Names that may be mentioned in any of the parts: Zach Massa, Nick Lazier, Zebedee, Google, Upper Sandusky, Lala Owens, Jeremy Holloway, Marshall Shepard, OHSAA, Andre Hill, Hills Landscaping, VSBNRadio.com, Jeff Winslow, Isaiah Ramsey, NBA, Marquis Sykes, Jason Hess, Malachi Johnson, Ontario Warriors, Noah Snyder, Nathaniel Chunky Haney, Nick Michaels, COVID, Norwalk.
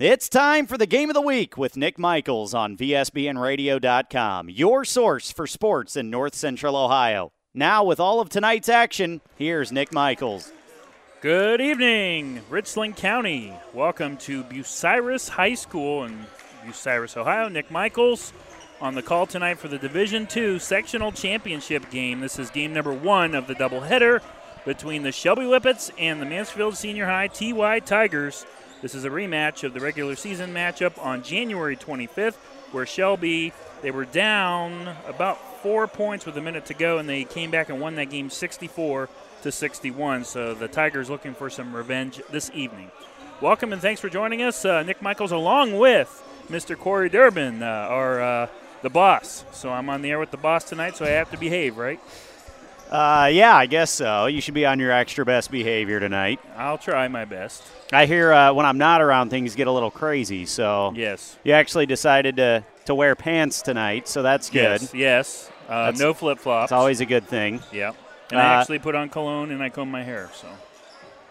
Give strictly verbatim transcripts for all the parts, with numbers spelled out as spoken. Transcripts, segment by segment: It's time for the Game of the Week with Nick Michaels on V S B N Radio dot com, your source for sports in North Central Ohio. Now with all of tonight's action, here's Nick Michaels. Good evening, Richland County. Welcome to Bucyrus High School in Bucyrus, Ohio. Nick Michaels on the call tonight for the Division two Sectional Championship game. This is game number one of the doubleheader between the Shelby Whippets and the Mansfield Senior High T Y. Tigers. This is a rematch of the regular season matchup on January twenty-fifth, where Shelby, they were down about four points with a minute to go, and they came back and won that game sixty-four to sixty-one. So the Tigers looking for some revenge this evening. Welcome and thanks for joining us. Uh, Nick Michaels along with Mister Corey Durbin, uh, our, uh, the boss. So I'm on the air with the boss tonight, so I have to behave, right? Uh, yeah, I guess so. You should be on your extra best behavior tonight. I'll try my best. I hear uh, when I'm not around, things get a little crazy. So yes, you actually decided to, to wear pants tonight, so that's good. Yes, yes. Uh, that's, no flip-flops. It's always a good thing. Yeah, and uh, I actually put on cologne and I comb my hair. So,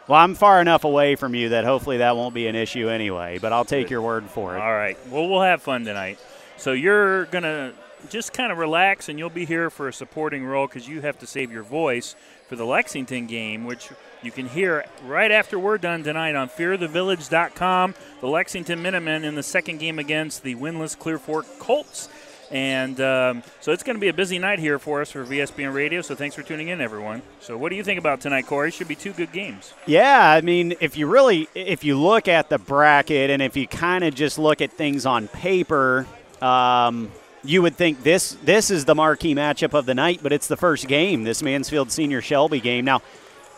well, I'm far enough away from you that hopefully that won't be an issue anyway, but I'll take your word for it. All right. Well, we'll have fun tonight. So you're going to – just kind of relax, and you'll be here for a supporting role because you have to save your voice for the Lexington game, which you can hear right after we're done tonight on fear the village dot com. The Lexington Minutemen in the second game against the winless Clear Fork Colts. And um, so it's going to be a busy night here for us for V S B N Radio, so thanks for tuning in, everyone. So what do you think about tonight, Corey? Should be two good games. Yeah, I mean, if you really if you look at the bracket and if you kind of just look at things on paper, um you would think this this is the marquee matchup of the night, but it's the first game, this Mansfield Senior Shelby game. Now,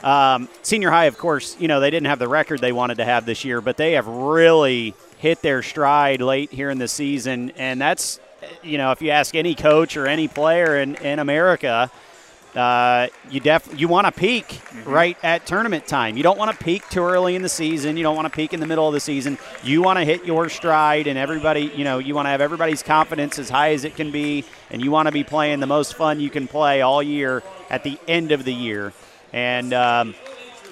um, Senior High, of course, you know, they didn't have the record they wanted to have this year, but they have really hit their stride late here in the season. And that's, you know, if you ask any coach or any player in, in America, uh, you def- you want to peak mm-hmm. right at tournament time. You don't want to peak too early in the season. You don't want to peak in the middle of the season. You want to hit your stride, and everybody, you know, you want to have everybody's confidence as high as it can be, and you want to be playing the most fun you can play all year at the end of the year. And, um,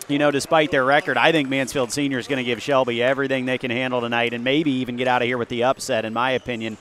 you know, despite their record, I think Mansfield Senior is going to give Shelby everything they can handle tonight and maybe even get out of here with the upset, in my opinion.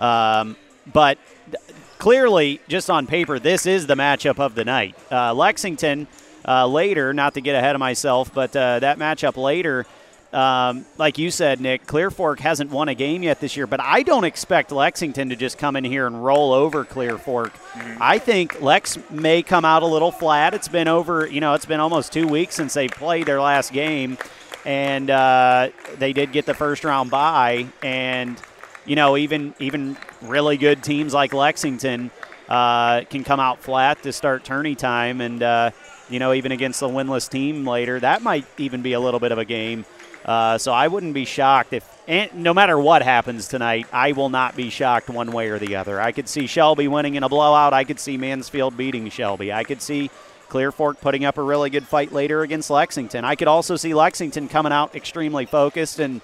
Um, but th- Clearly, just on paper, this is the matchup of the night. Uh, Lexington uh, later, not to get ahead of myself, but uh, that matchup later, um, like you said, Nick, Clear Fork hasn't won a game yet this year, but I don't expect Lexington to just come in here and roll over Clear Fork. Mm-hmm. I think Lex may come out a little flat. It's been over, you know, it's been almost two weeks since they played their last game, and uh, they did get the first round bye, and you know, even even really good teams like Lexington uh, can come out flat to start tourney time. And, uh, you know, even against the winless team later, that might even be a little bit of a game. Uh, so I wouldn't be shocked if, and no matter what happens tonight, I will not be shocked one way or the other. I could see Shelby winning in a blowout. I could see Mansfield beating Shelby. I could see Clear Fork putting up a really good fight later against Lexington. I could also see Lexington coming out extremely focused and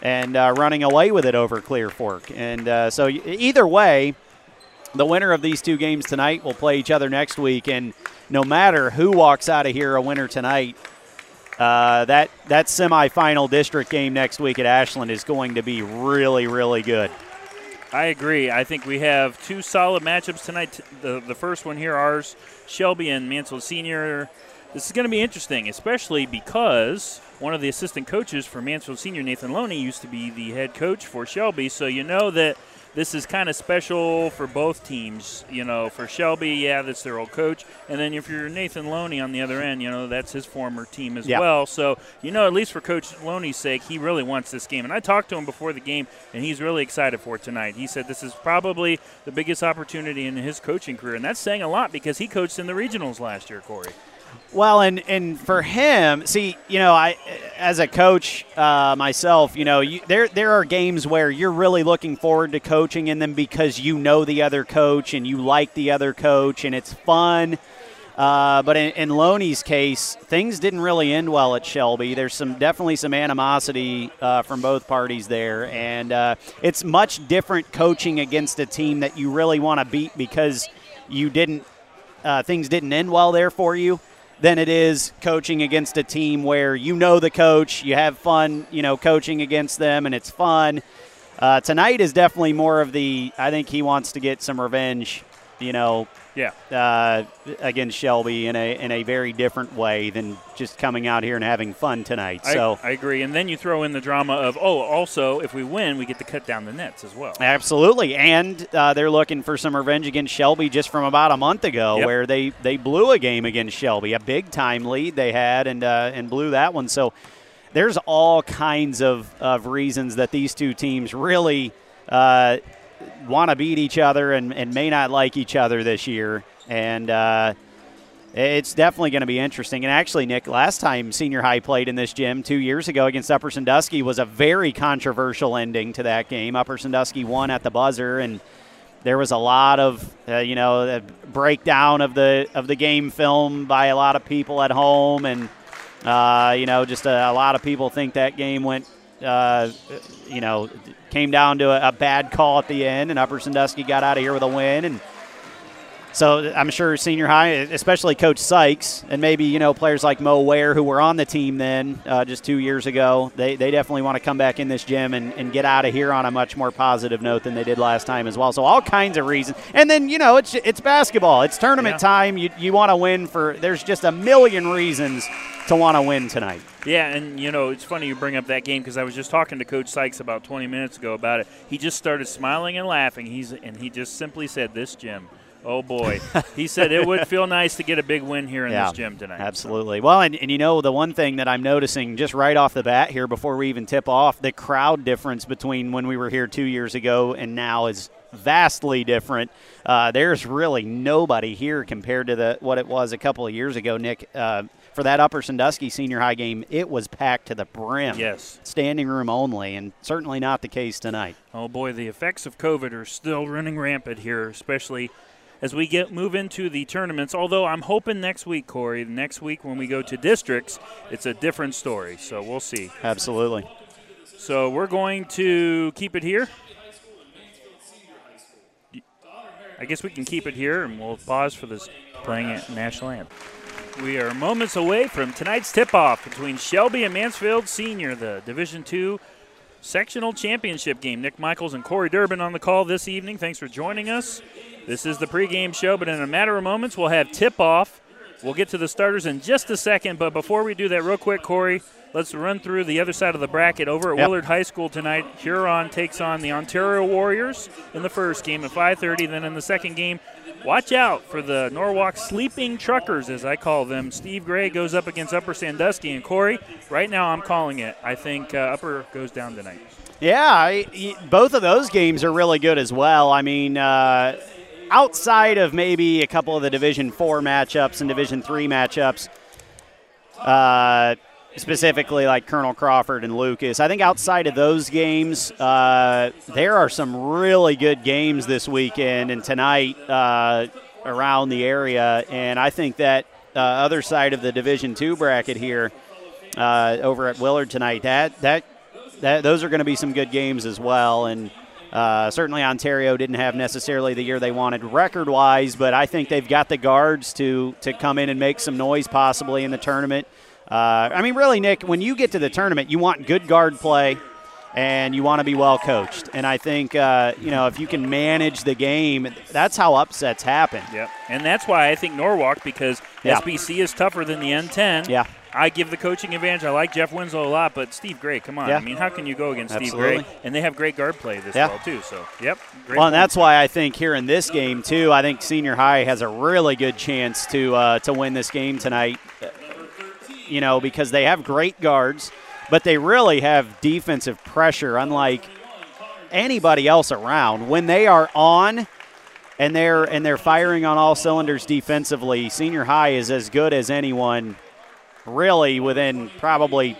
and uh, running away with it over Clear Fork. And uh, so either way, the winner of these two games tonight will play each other next week, and no matter who walks out of here a winner tonight, uh, that, that semifinal district game next week at Ashland is going to be really, really good. I agree. I think we have two solid matchups tonight. The, the first one here, ours, Shelby and Mansfield Senior. This is going to be interesting, especially because one of the assistant coaches for Mansfield Senior, Nathan Loney, used to be the head coach for Shelby. So you know that this is kind of special for both teams. You know, for Shelby, yeah, that's their old coach. And then if you're Nathan Loney on the other end, you know, that's his former team as yeah. well. So, you know, at least for Coach Loney's sake, he really wants this game. And I talked to him before the game, and he's really excited for it tonight. He said this is probably the biggest opportunity in his coaching career. And that's saying a lot because he coached in the regionals last year, Corey. Well, and, and for him, see, you know, I as a coach uh, myself, you know, you, there there are games where you're really looking forward to coaching in them because you know the other coach and you like the other coach and it's fun. Uh, but in, in Loney's case, things didn't really end well at Shelby. There's some definitely some animosity uh, from both parties there, and uh, it's much different coaching against a team that you really want to beat because you didn't uh, things didn't end well there for you. than it is coaching against a team where you know the coach, you have fun, you know, coaching against them, and it's fun. Uh, tonight is definitely more of the, I think he wants to get some revenge, you know, yeah, uh, against Shelby in a in a very different way than just coming out here and having fun tonight. I, so I agree. And then you throw in the drama of, oh, also, if we win, we get to cut down the nets as well. Absolutely. And uh, they're looking for some revenge against Shelby just from about a month ago, yep, where they, they blew a game against Shelby, a big-time lead they had, and uh, and blew that one. So there's all kinds of, of reasons that these two teams really uh, – want to beat each other and, and may not like each other this year. And uh, it's definitely going to be interesting. And actually, Nick, last time Senior High played in this gym two years ago against Upper Sandusky was a very controversial ending to that game. Upper Sandusky won at the buzzer, and there was a lot of, uh, you know, a breakdown of the, of the game film by a lot of people at home. And, uh, you know, just a, a lot of people think that game went, uh, you know, came down to a, a bad call at the end, and Upper Sandusky got out of here with a win. And so I'm sure Senior High, especially Coach Sykes, and maybe, you know, players like Mo Ware, who were on the team then uh, just two years ago, they, they definitely want to come back in this gym and, and get out of here on a much more positive note than they did last time as well. So all kinds of reasons. And then, you know, it's it's basketball. It's tournament yeah. time. You, you want to win for – there's just a million reasons to want to win tonight. Yeah, and, you know, it's funny you bring up that game because I was just talking to Coach Sykes about twenty minutes ago about it. He just started smiling and laughing, He's and he just simply said, this gym, oh, boy. He said it would feel nice to get a big win here in yeah, this gym tonight. Absolutely. So. Well, and, and, you know, the one thing that I'm noticing just right off the bat here before we even tip off, the crowd difference between when we were here two years ago and now is vastly different. Uh, there's really nobody here compared to the what it was a couple of years ago, Nick. Uh, for that Upper Sandusky Senior High game, it was packed to the brim. Yes. Standing room only, and certainly not the case tonight. Oh, boy, the effects of COVID are still running rampant here, especially as we get move into the tournaments, although I'm hoping next week, Corey, next week when we go to districts, it's a different story, so we'll see. Absolutely. So we're going to keep it here. I guess we can keep it here, and we'll pause for this playing at National Anthem. We are moments away from tonight's tip-off between Shelby and Mansfield Senior, the Division two sectional championship game. Nick Michaels and Corey Durbin on the call this evening. Thanks for joining us. This is the pregame show, but in a matter of moments, we'll have tip-off. We'll get to the starters in just a second, but before we do that real quick, Corey, let's run through the other side of the bracket. Over at yep. Willard High School tonight, Huron takes on the Ontario Warriors in the first game at five thirty, then in the second game, watch out for the Norwalk Sleeping Truckers, as I call them. Steve Gray goes up against Upper Sandusky, and Corey, right now I'm calling it. I think uh, Upper goes down tonight. Yeah, I, both of those games are really good as well. I mean, uh, outside of maybe a couple of the Division four matchups and Division three matchups, uh, specifically like Colonel Crawford and Lucas, I think outside of those games, uh, there are some really good games this weekend and tonight uh, around the area. And I think that uh, other side of the Division two bracket here uh, over at Willard tonight, that that, that those are going to be some good games as well. And uh, certainly Ontario didn't have necessarily the year they wanted record-wise, but I think they've got the guards to to come in and make some noise possibly in the tournament. Uh, I mean, really, Nick, when you get to the tournament, you want good guard play and you want to be well coached. And I think, uh, you know, if you can manage the game, that's how upsets happen. Yep. And that's why I think Norwalk, because yeah. S B C is tougher than the N ten. Yeah. I give the coaching advantage. I like Jeff Winslow a lot, but Steve Gray, come on. Yeah. I mean, how can you go against Absolutely. Steve Gray? And they have great guard play this yeah. fall, too. So, yep. Great well, and that's why I think here in this game, too, I think Senior High has a really good chance to uh, to win this game tonight. You know, because they have great guards, but they really have defensive pressure unlike anybody else around. When they are on and they're and they're firing on all cylinders defensively, Senior High is as good as anyone really within probably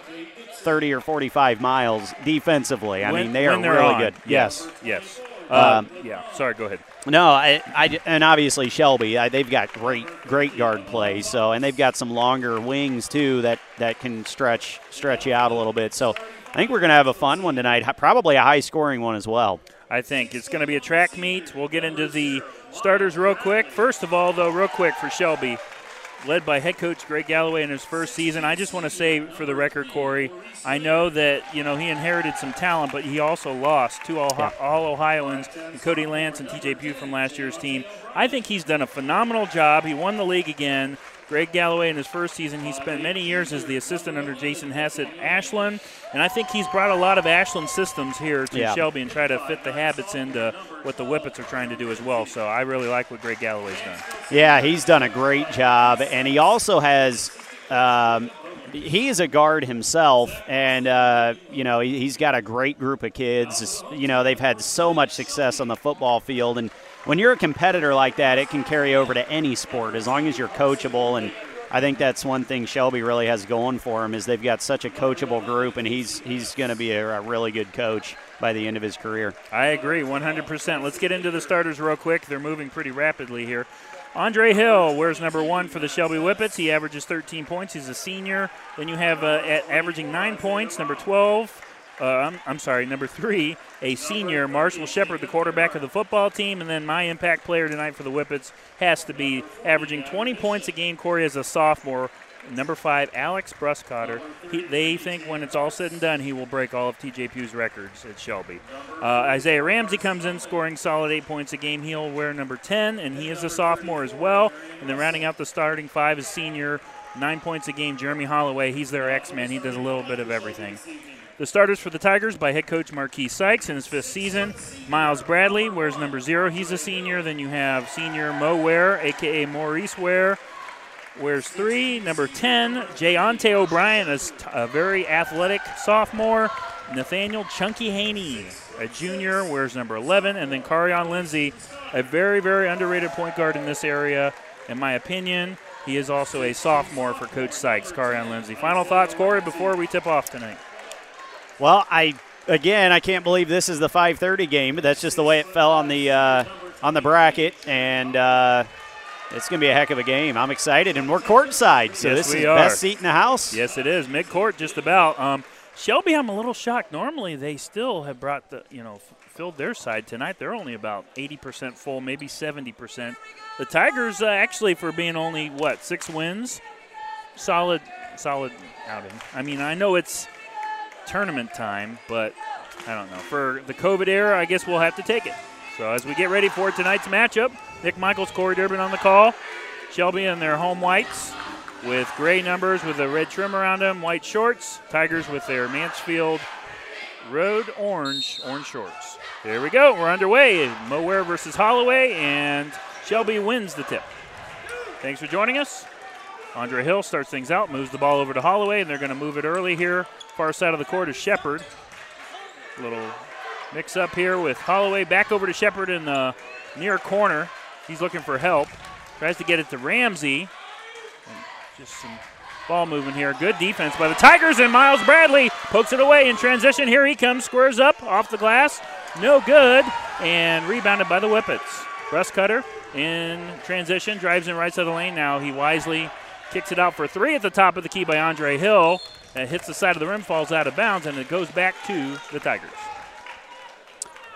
thirty or forty-five miles defensively. I when, mean, they are really on. Good. Yes. Yes. Um, um, yeah. Sorry, go ahead. No, I, I, and obviously Shelby, I, they've got great, great guard play. So, and they've got some longer wings too that, that can stretch stretch you out a little bit. So, I think we're going to have a fun one tonight. Probably a high scoring one as well. I think it's going to be a track meet. We'll get into the starters real quick. First of all, though, real quick for Shelby, led by head coach Greg Galloway in his first season. I just want to say for the record, Corey, I know that, you know, he inherited some talent, but he also lost two all, yeah. all Ohioans, Cody Lance and T J Pugh from last year's team. I think he's done a phenomenal job. He won the league again. Greg Galloway in his first season, he spent many years as the assistant under Jason Hess at Ashland, and I think he's brought a lot of Ashland systems here to yeah. Shelby and try to fit the habits into what the Whippets are trying to do as well. So I really like what Greg Galloway's done. Yeah, he's done a great job, and he also has um, – he is a guard himself, and, uh, you know, he's got a great group of kids. You know, they've had so much success on the football field, and when you're a competitor like that, it can carry over to any sport as long as you're coachable, and I think that's one thing Shelby really has going for him is they've got such a coachable group, and he's he's going to be a, a really good coach by the end of his career. I agree one hundred percent. Let's get into the starters real quick. They're moving pretty rapidly here. Andre Hill wears number one for the Shelby Whippets. He averages thirteen points. He's a senior. Then you have uh, at averaging nine points, number twelve. Uh, I'm, I'm sorry, number three, a senior, Marshall Shepard, the quarterback of the football team, and then my impact player tonight for the Whippets has to be averaging twenty points a game, Corey, as a sophomore, number five, Alex Bruscotter. He, they think when it's all said and done, he will break all of T J Pugh's records at Shelby. Uh, Isaiah Ramsey comes in, scoring solid eight points a game. He'll wear number ten, and he is a sophomore as well. And then rounding out the starting five is senior, nine points a game, Jeremy Holloway. He's their X-man. He does a little bit of everything. The starters for the Tigers by head coach Marquis Sykes in his fifth season. Miles Bradley wears number zero. He's a senior. Then you have senior Mo Ware, a k a. Maurice Ware, wears three. Number ten, Jayonte O'Brien, a, a very athletic sophomore. Nathaniel Chunky Haney, a junior, wears number eleven. And then Carion Lindsey, a very, very underrated point guard in this area, in my opinion. He is also a sophomore for Coach Sykes, Carion Lindsey. Final thoughts, Corey, before we tip off tonight? Well, I again, I can't believe this is the five thirty game, but that's just the way it fell on the uh, on the bracket, and uh, it's going to be a heck of a game. I'm excited, and we're courtside, so yes, this is the best seat in the house. Yes, it is, mid-court just about. Um, Shelby, I'm a little shocked. Normally, they still have brought the, you know, filled their side tonight. They're only about eighty percent full, maybe seventy percent. The Tigers, uh, actually, for being only, what, six wins? Solid, solid outing. I mean, I know it's tournament time, but I don't know. For the COVID era, I guess we'll have to take it. So as we get ready for tonight's matchup, Nick Michaels, Corey Durbin on the call. Shelby in their home whites with gray numbers with a red trim around them, white shorts. Tigers with their Mansfield road orange, orange shorts. There we go. We're underway. Mo Ware versus Holloway, and Shelby wins the tip. Thanks for joining us. Andre Hill starts things out, moves the ball over to Holloway, and they're going to move it early here. Far side of the court is Shepard. Little mix up here with Holloway. Back over to Shepard in the near corner. He's looking for help. Tries to get it to Ramsey. And just some ball movement here. Good defense by the Tigers, and Miles Bradley pokes it away in transition. Here he comes, squares up off the glass. No good, and rebounded by the Whippets. Bruscotter in transition, drives in right side of the lane. Now he wisely kicks it out for three at the top of the key by Andre Hill. That hits the side of the rim, falls out of bounds, and it goes back to the Tigers.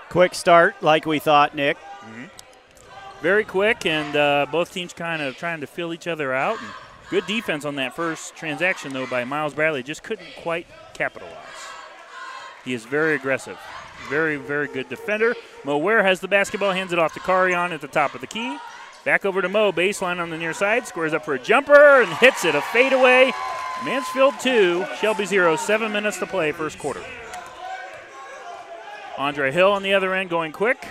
Quick start, like we thought, Nick. Mm-hmm. Very quick, and uh, both teams kind of trying to fill each other out. And good defense on that first transaction, though, by Miles Bradley. Just couldn't quite capitalize. He is very aggressive. Very, very good defender. Mo Ware has the basketball, hands it off to Carion at the top of the key. Back over to Mo, baseline on the near side, squares up for a jumper and hits it, a fadeaway. Mansfield two, Shelby zero, seven minutes to play, first quarter. Andre Hill on the other end going quick.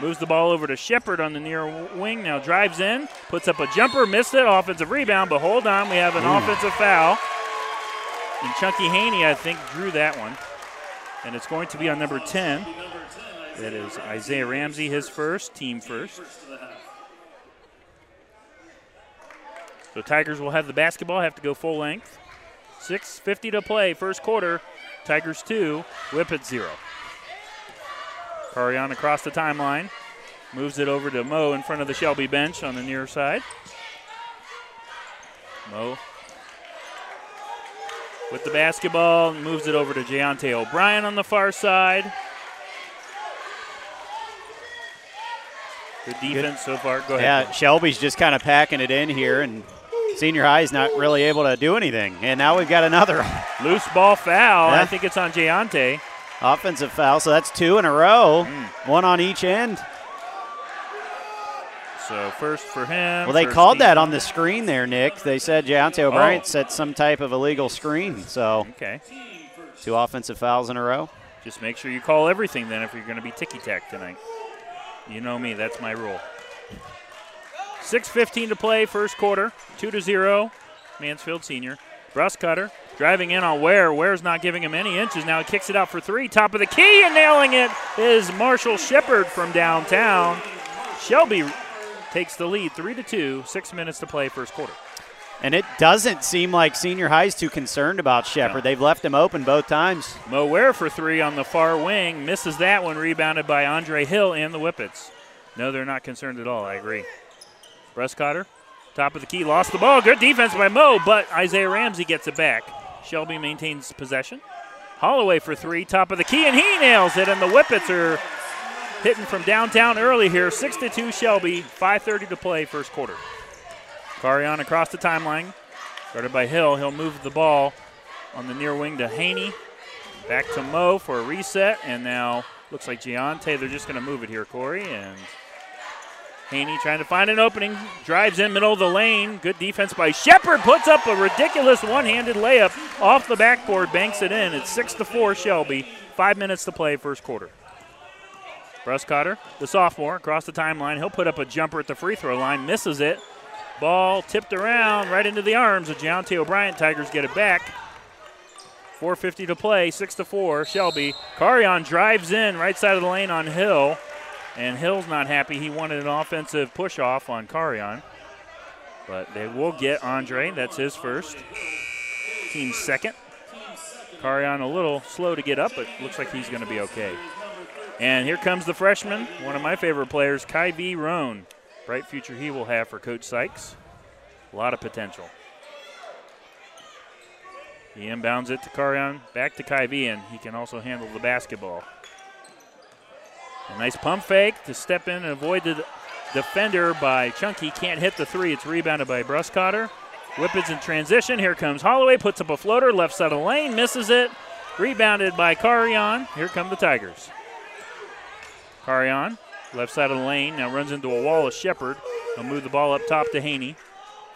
Moves the ball over to Shepard on the near wing, now drives in, puts up a jumper, missed it, offensive rebound, but hold on, we have an Ooh. offensive foul. And Chunky Haney, I think, drew that one. And it's going to be on number ten. That is Isaiah Ramsey, his first, team first. So Tigers will have the basketball, have to go full length. six fifty to play, first quarter. Tigers two, Whippets zero. Carion across the timeline. Moves it over to Mo in front of the Shelby bench on the near side. Mo with the basketball, moves it over to Jayonte O'Brien on the far side. Good defense Good. so far. Go ahead. Yeah, Shelby's just kind of packing it in here, and Senior High is not really able to do anything. And now we've got another. Loose ball foul. Yeah. I think it's on Jayonte. Offensive foul, so that's two in a row. Mm. One on each end. So first for him. Well, they called that on the screen there, Nick. They said Jayonte O'Brien oh. set some type of illegal screen. So okay. Two offensive fouls in a row. Just make sure you call everything then if you're going to be ticky-tack tonight. You know me, that's my rule. six fifteen to play, first quarter. two to zero, Mansfield Senior. Bruscotter driving in on Ware. Ware's not giving him any inches. Now he kicks it out for three. Top of the key, and nailing it is Marshall Shepard from downtown. Shelby takes the lead, three to two, six minutes to play, first quarter. And it doesn't seem like Senior High's too concerned about Shepard. No. They've left him open both times. Mo Ware for three on the far wing. Misses that one, rebounded by Andre Hill and the Whippets. No, they're not concerned at all, I agree. Bruscotter, top of the key, lost the ball. Good defense by Mo, but Isaiah Ramsey gets it back. Shelby maintains possession. Holloway for three, top of the key, and he nails it, and the Whippets are hitting from downtown early here. six to two Shelby, five thirty to play, first quarter. Carion across the timeline, guarded by Hill. He'll move the ball on the near wing to Haney. Back to Mo for a reset, and now looks like Giante. They're just going to move it here, Corey. And Haney trying to find an opening, drives in middle of the lane. Good defense by Shepard, puts up a ridiculous one-handed layup off the backboard, banks it in. It's six to four Shelby, five minutes to play, first quarter. Bruscotter, the sophomore, across the timeline. He'll put up a jumper at the free throw line, misses it. Ball tipped around right into the arms of Jayonte O'Brien. Tigers get it back. four fifty to play, six to four, Shelby. Carion drives in right side of the lane on Hill, and Hill's not happy. He wanted an offensive push-off on Carion, but they will get Andre. That's his first. Team's second. Carion a little slow to get up, but looks like he's going to be okay. And here comes the freshman, one of my favorite players, Kai B. Roan. Bright future he will have for Coach Sykes. A lot of potential. He inbounds it to Carion, back to Kyvie, and he can also handle the basketball. A nice pump fake to step in and avoid the defender by Chunky. Can't hit the three. It's rebounded by Bruscotter. Whippets in transition. Here comes Holloway, puts up a floater, left side of the lane, misses it. Rebounded by Carion. Here come the Tigers. Carion. Left side of the lane, now runs into a wall of Shepard. He'll move the ball up top to Haney.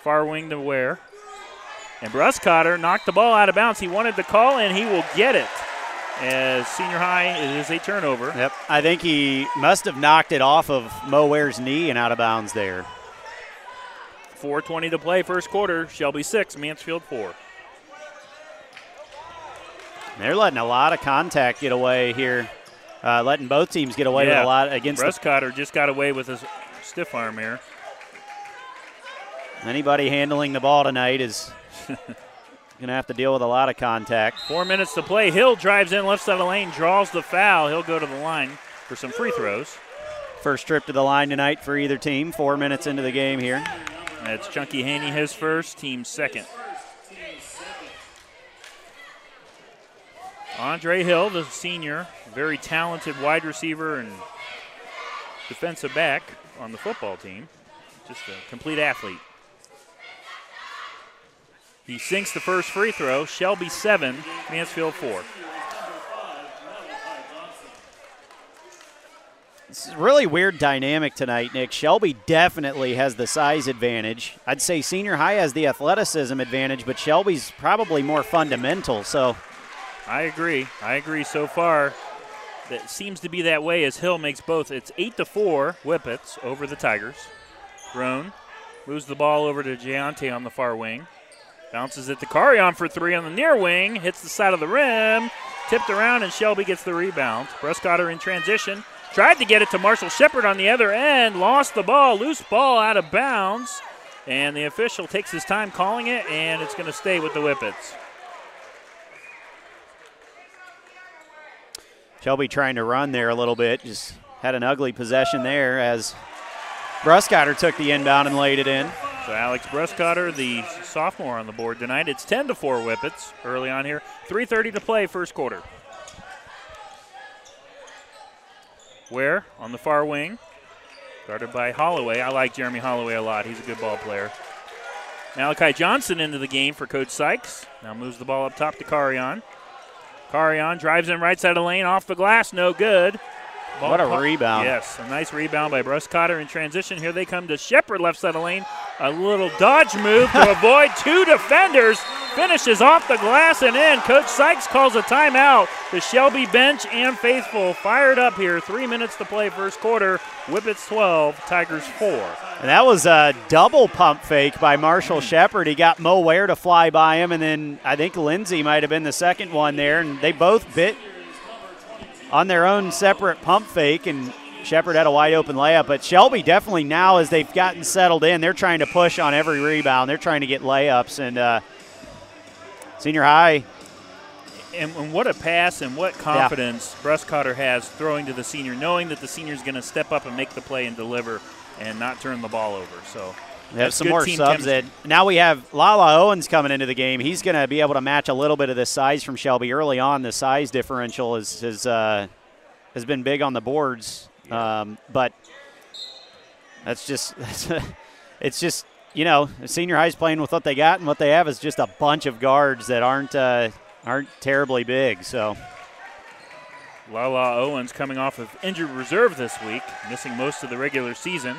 Far wing to Ware. And Bruscotter knocked the ball out of bounds. He wanted the call, and he will get it. As Senior High, it is a turnover. Yep, I think he must have knocked it off of Mo Ware's knee and out of bounds there. four twenty to play, first quarter. Shelby six, Mansfield four. They're letting a lot of contact get away here. Uh, letting both teams get away yeah. with a lot against Bruscotter just got away with a stiff arm here. Anybody handling the ball tonight is going to have to deal with a lot of contact. Four minutes to play. Hill drives in left side of the lane, draws the foul. He'll go to the line for some free throws. First trip to the line tonight for either team. Four minutes into the game here. That's Chunky Haney, his first, team second. Andre Hill, the senior, very talented wide receiver and defensive back on the football team. Just a complete athlete. He sinks the first free throw. Shelby seven, Mansfield four. This is a really weird dynamic tonight, Nick. Shelby definitely has the size advantage. I'd say Senior High has the athleticism advantage, but Shelby's probably more fundamental, so... I agree. I agree so far. That seems to be that way as Hill makes both. It's eight to four Whippets over the Tigers. Roan moves the ball over to Jayonte on the far wing. Bounces it to Carion for three on the near wing. Hits the side of the rim. Tipped around, and Shelby gets the rebound. Bruscotter in transition. Tried to get it to Marshall Shepard on the other end. Lost the ball. Loose ball out of bounds. And the official takes his time calling it, and it's going to stay with the Whippets. Shelby trying to run there a little bit. Just had an ugly possession there as Bruscotter took the inbound and laid it in. So Alex Bruscotter, the sophomore on the board tonight. It's ten to four Whippets early on here. three thirty to play, first quarter. Ware on the far wing. Guarded by Holloway. I like Jeremy Holloway a lot. He's a good ball player. Malachi Johnson into the game for Coach Sykes. Now moves the ball up top to Carion. Carion drives in right side of the lane, off the glass, no good. Ball what a pop. Rebound. Yes, a nice rebound by Bruscotter in transition. Here they come to Shepard, left side of the lane. A little dodge move to avoid two defenders. Finishes off the glass and in. Coach Sykes calls a timeout. The Shelby bench and faithful fired up here. Three minutes to play first quarter. Whippets twelve, Tigers four. And that was a double pump fake by Marshall Shepard. He got Mo Ware to fly by him, and then I think Lindsey might have been the second one there, and they both bit on their own separate pump fake, and Shepard had a wide open layup. But Shelby definitely now, as they've gotten settled in, they're trying to push on every rebound. They're trying to get layups, and uh, Senior High. And, and what a pass and what confidence yeah. Bruscotter has throwing to the senior, knowing that the senior's going to step up and make the play and deliver and not turn the ball over. So we have some more subs. In. Now we have Lala Owens coming into the game. He's going to be able to match a little bit of the size from Shelby. Early on, the size differential is, is, uh, has been big on the boards. Yeah. Um, but that's just that's – it's just, you know, Senior High's playing with what they got, and what they have is just a bunch of guards that aren't uh, aren't terribly big. So Lala Owens coming off of injured reserve this week, missing most of the regular season.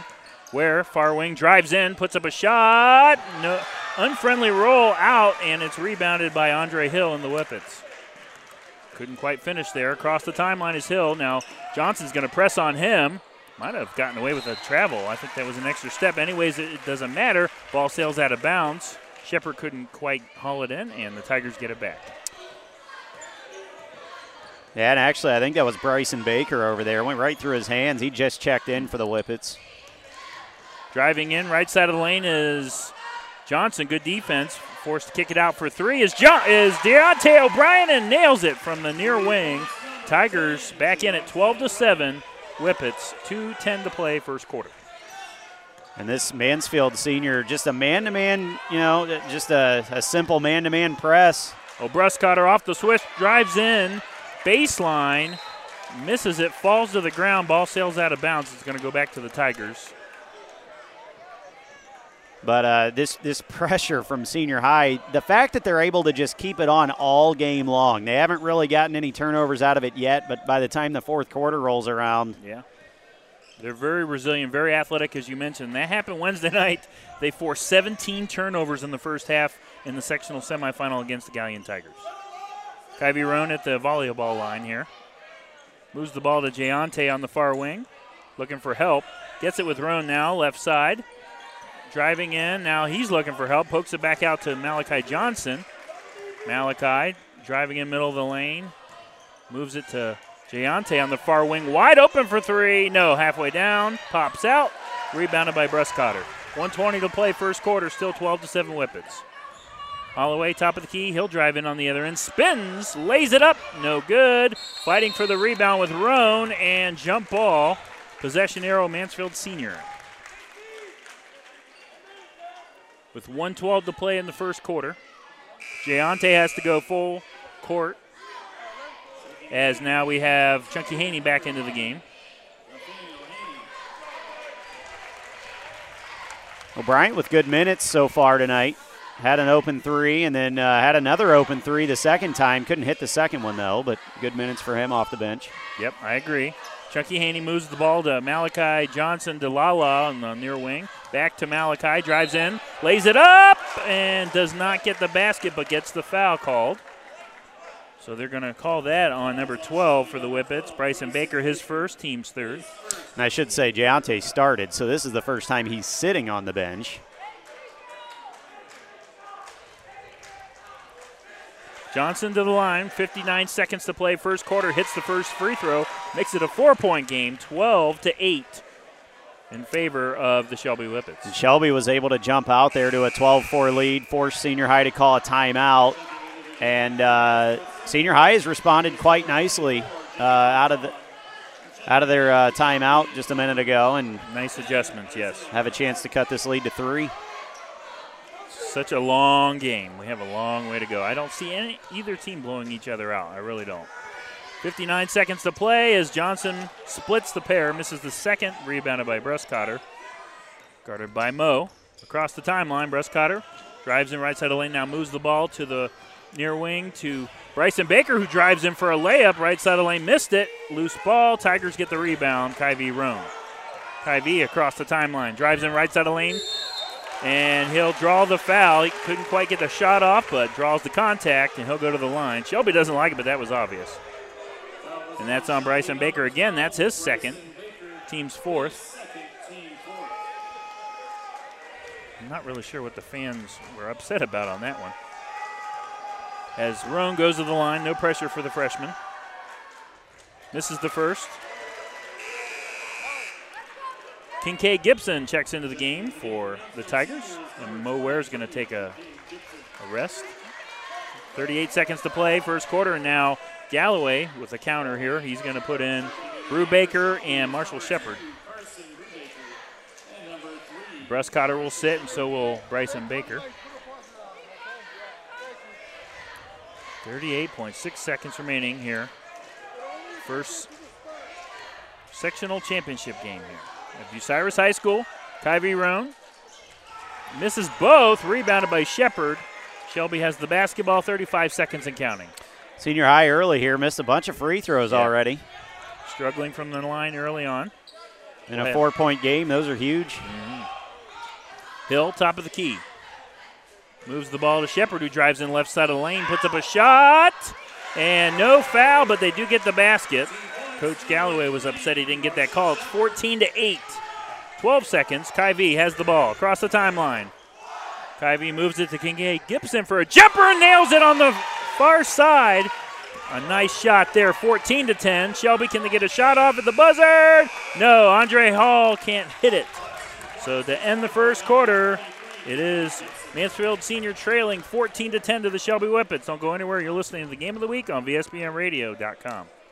Where far wing drives in, puts up a shot, no, unfriendly roll out, and it's rebounded by Andre Hill in the Whippets. Couldn't quite finish there. Across the timeline is Hill. Now Johnson's going to press on him. Might have gotten away with a travel. I think that was an extra step. Anyways, it doesn't matter. Ball sails out of bounds. Shepard couldn't quite haul it in, and the Tigers get it back. Yeah, and actually I think that was Bryson Baker over there. Went right through his hands. He just checked in for the Whippets. Driving in, right side of the lane is Johnson. Good defense. Forced to kick it out for three is jo is Jayonte O'Brien, and nails it from the near wing. Tigers back in at twelve to seven. Whippets two ten to play first quarter. And this Mansfield senior, just a man-to-man, you know, just a, a simple man-to-man press. Oh, Bruscotter off the switch, drives in, baseline, misses it, falls to the ground. Ball sails out of bounds. It's going to go back to the Tigers. But uh, this this pressure from Senior High, the fact that they're able to just keep it on all game long. They haven't really gotten any turnovers out of it yet, but by the time the fourth quarter rolls around. Yeah. They're very resilient, very athletic, as you mentioned. That happened Wednesday night. They forced seventeen turnovers in the first half in the sectional semifinal against the Galleon Tigers. Kai B. Roan at the volleyball line here. Moves the ball to Jayonte on the far wing, looking for help. Gets it with Roan now, left side. Driving in, now he's looking for help. Pokes it back out to Malachi Johnson. Malachi driving in middle of the lane. Moves it to Jayonte on the far wing. Wide open for three. No, halfway down. Pops out. Rebounded by Bruscotter. one twenty to play first quarter. Still twelve to seven Whippets. Holloway, top of the key. He'll drive in on the other end. Spins. Lays it up. No good. Fighting for the rebound with Roan, and jump ball. Possession arrow, Mansfield Senior. With one twelve to play in the first quarter, Jayonte has to go full court, as now we have Chunky Haney back into the game. O'Brien with good minutes so far tonight. Had an open three and then uh, had another open three the second time. Couldn't hit the second one, though, but good minutes for him off the bench. Yep, I agree. Chunky Haney moves the ball to Malachi Johnson to Lala on the near wing. Back to Malachi, drives in, lays it up, and does not get the basket, but gets the foul called. So they're going to call that on number twelve for the Whippets. Bryson Baker, his first, team's third. And I should say Jayonte started, so this is the first time he's sitting on the bench. Johnson to the line, fifty-nine seconds to play first quarter, hits the first free throw, makes it a four-point game, twelve to eight in favor of the Shelby Whippets. And Shelby was able to jump out there to a twelve four lead, forced Senior High to call a timeout, and uh, Senior High has responded quite nicely uh, out of the, out of their uh, timeout just a minute ago. And nice adjustments, yes. Have a chance to cut this lead to three. Such a long game. We have a long way to go. I don't see any either team blowing each other out. I really don't. fifty-nine seconds to play as Johnson splits the pair, misses the second, rebounded by Bruscotter. Guarded by Moe. Across the timeline, Bruscotter Drives in right side of the lane, now moves the ball to the near wing to Bryson Baker, who drives in for a layup. Right side of the lane, missed it. Loose ball. Tigers get the rebound. Kai B. Roan. Kai B. across the timeline. Drives in right side of the lane, and he'll draw the foul. He couldn't quite get the shot off, but draws the contact, and he'll go to the line. Shelby doesn't like it, but that was obvious. And that's on Bryson Baker again. That's his second. Team's fourth. I'm not really sure what the fans were upset about on that one. As Roan goes to the line, no pressure for the freshman. This is the first. Kincaid Gibson checks into the game for the Tigers, and Mo Ware's going to take a, a rest. thirty-eight seconds to play, first quarter, and now Galloway with a counter here. He's going to put in Brubaker and Marshall Shepard. Bruscotter will sit, and so will Bryson Baker. thirty-eight point six seconds remaining here. First sectional championship game here at Bucyrus High School. Kai B. Roan misses both, rebounded by Shepard. Shelby has the basketball, thirty-five seconds and counting. Senior high early here, missed a bunch of free throws yeah. already. Struggling from the line early on. In a four-point game, those are huge. Mm-hmm. Hill, top of the key. Moves the ball to Shepard, who drives in left side of the lane, puts up a shot, and no foul, but they do get the basket. Coach Galloway was upset he didn't get that call. It's fourteen to eight. twelve seconds. Kyvie has the ball across the timeline. Kyvie moves it to Kincaid Gibson for a jumper and nails it on the far side. A nice shot there, fourteen to ten. Shelby, can they get a shot off at the buzzer? No, Andre Hall can't hit it. So to end the first quarter, it is Mansfield Senior trailing fourteen to ten to the Shelby Whippets. Don't go anywhere. You're listening to the Game of the Week on V S B N Radio dot com.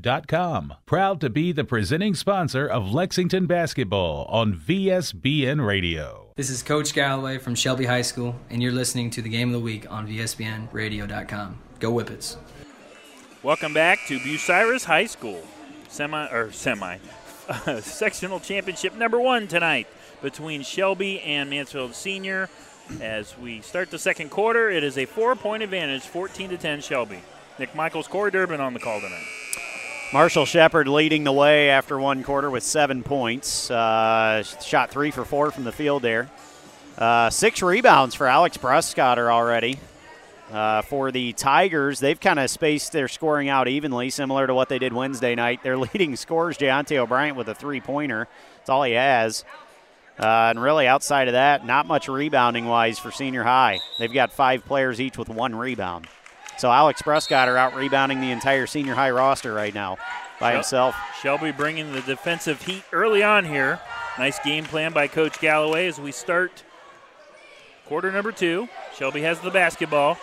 dot com. Proud to be the presenting sponsor of Lexington Basketball on V S B N Radio. This is Coach Galloway from Shelby High School, and you're listening to the Game of the Week on V S B N Radio dot com. Go Whippets. Welcome back to Bucyrus High School. Semi, or semi, sectional championship number one tonight between Shelby and Mansfield Senior. As we start the second quarter, it is a four-point advantage, fourteen to ten Shelby. Nick Michaels, Corey Durbin on the call tonight. Marshall Shepard leading the way after one quarter with seven points. Uh, shot three for four from the field there. Uh, six rebounds for Alex Bruscotter already. Uh, for the Tigers, they've kind of spaced their scoring out evenly, similar to what they did Wednesday night. Their leading scorers, Jayonte O'Brien with a three-pointer. That's all he has. Uh, and really outside of that, not much rebounding-wise for Senior High. They've got five players each with one rebound. So Alex Bruscotter out rebounding the entire Senior High roster right now by himself. Shelby bringing the defensive heat early on here. Nice game plan by Coach Galloway as we start quarter number two. Shelby has the basketball.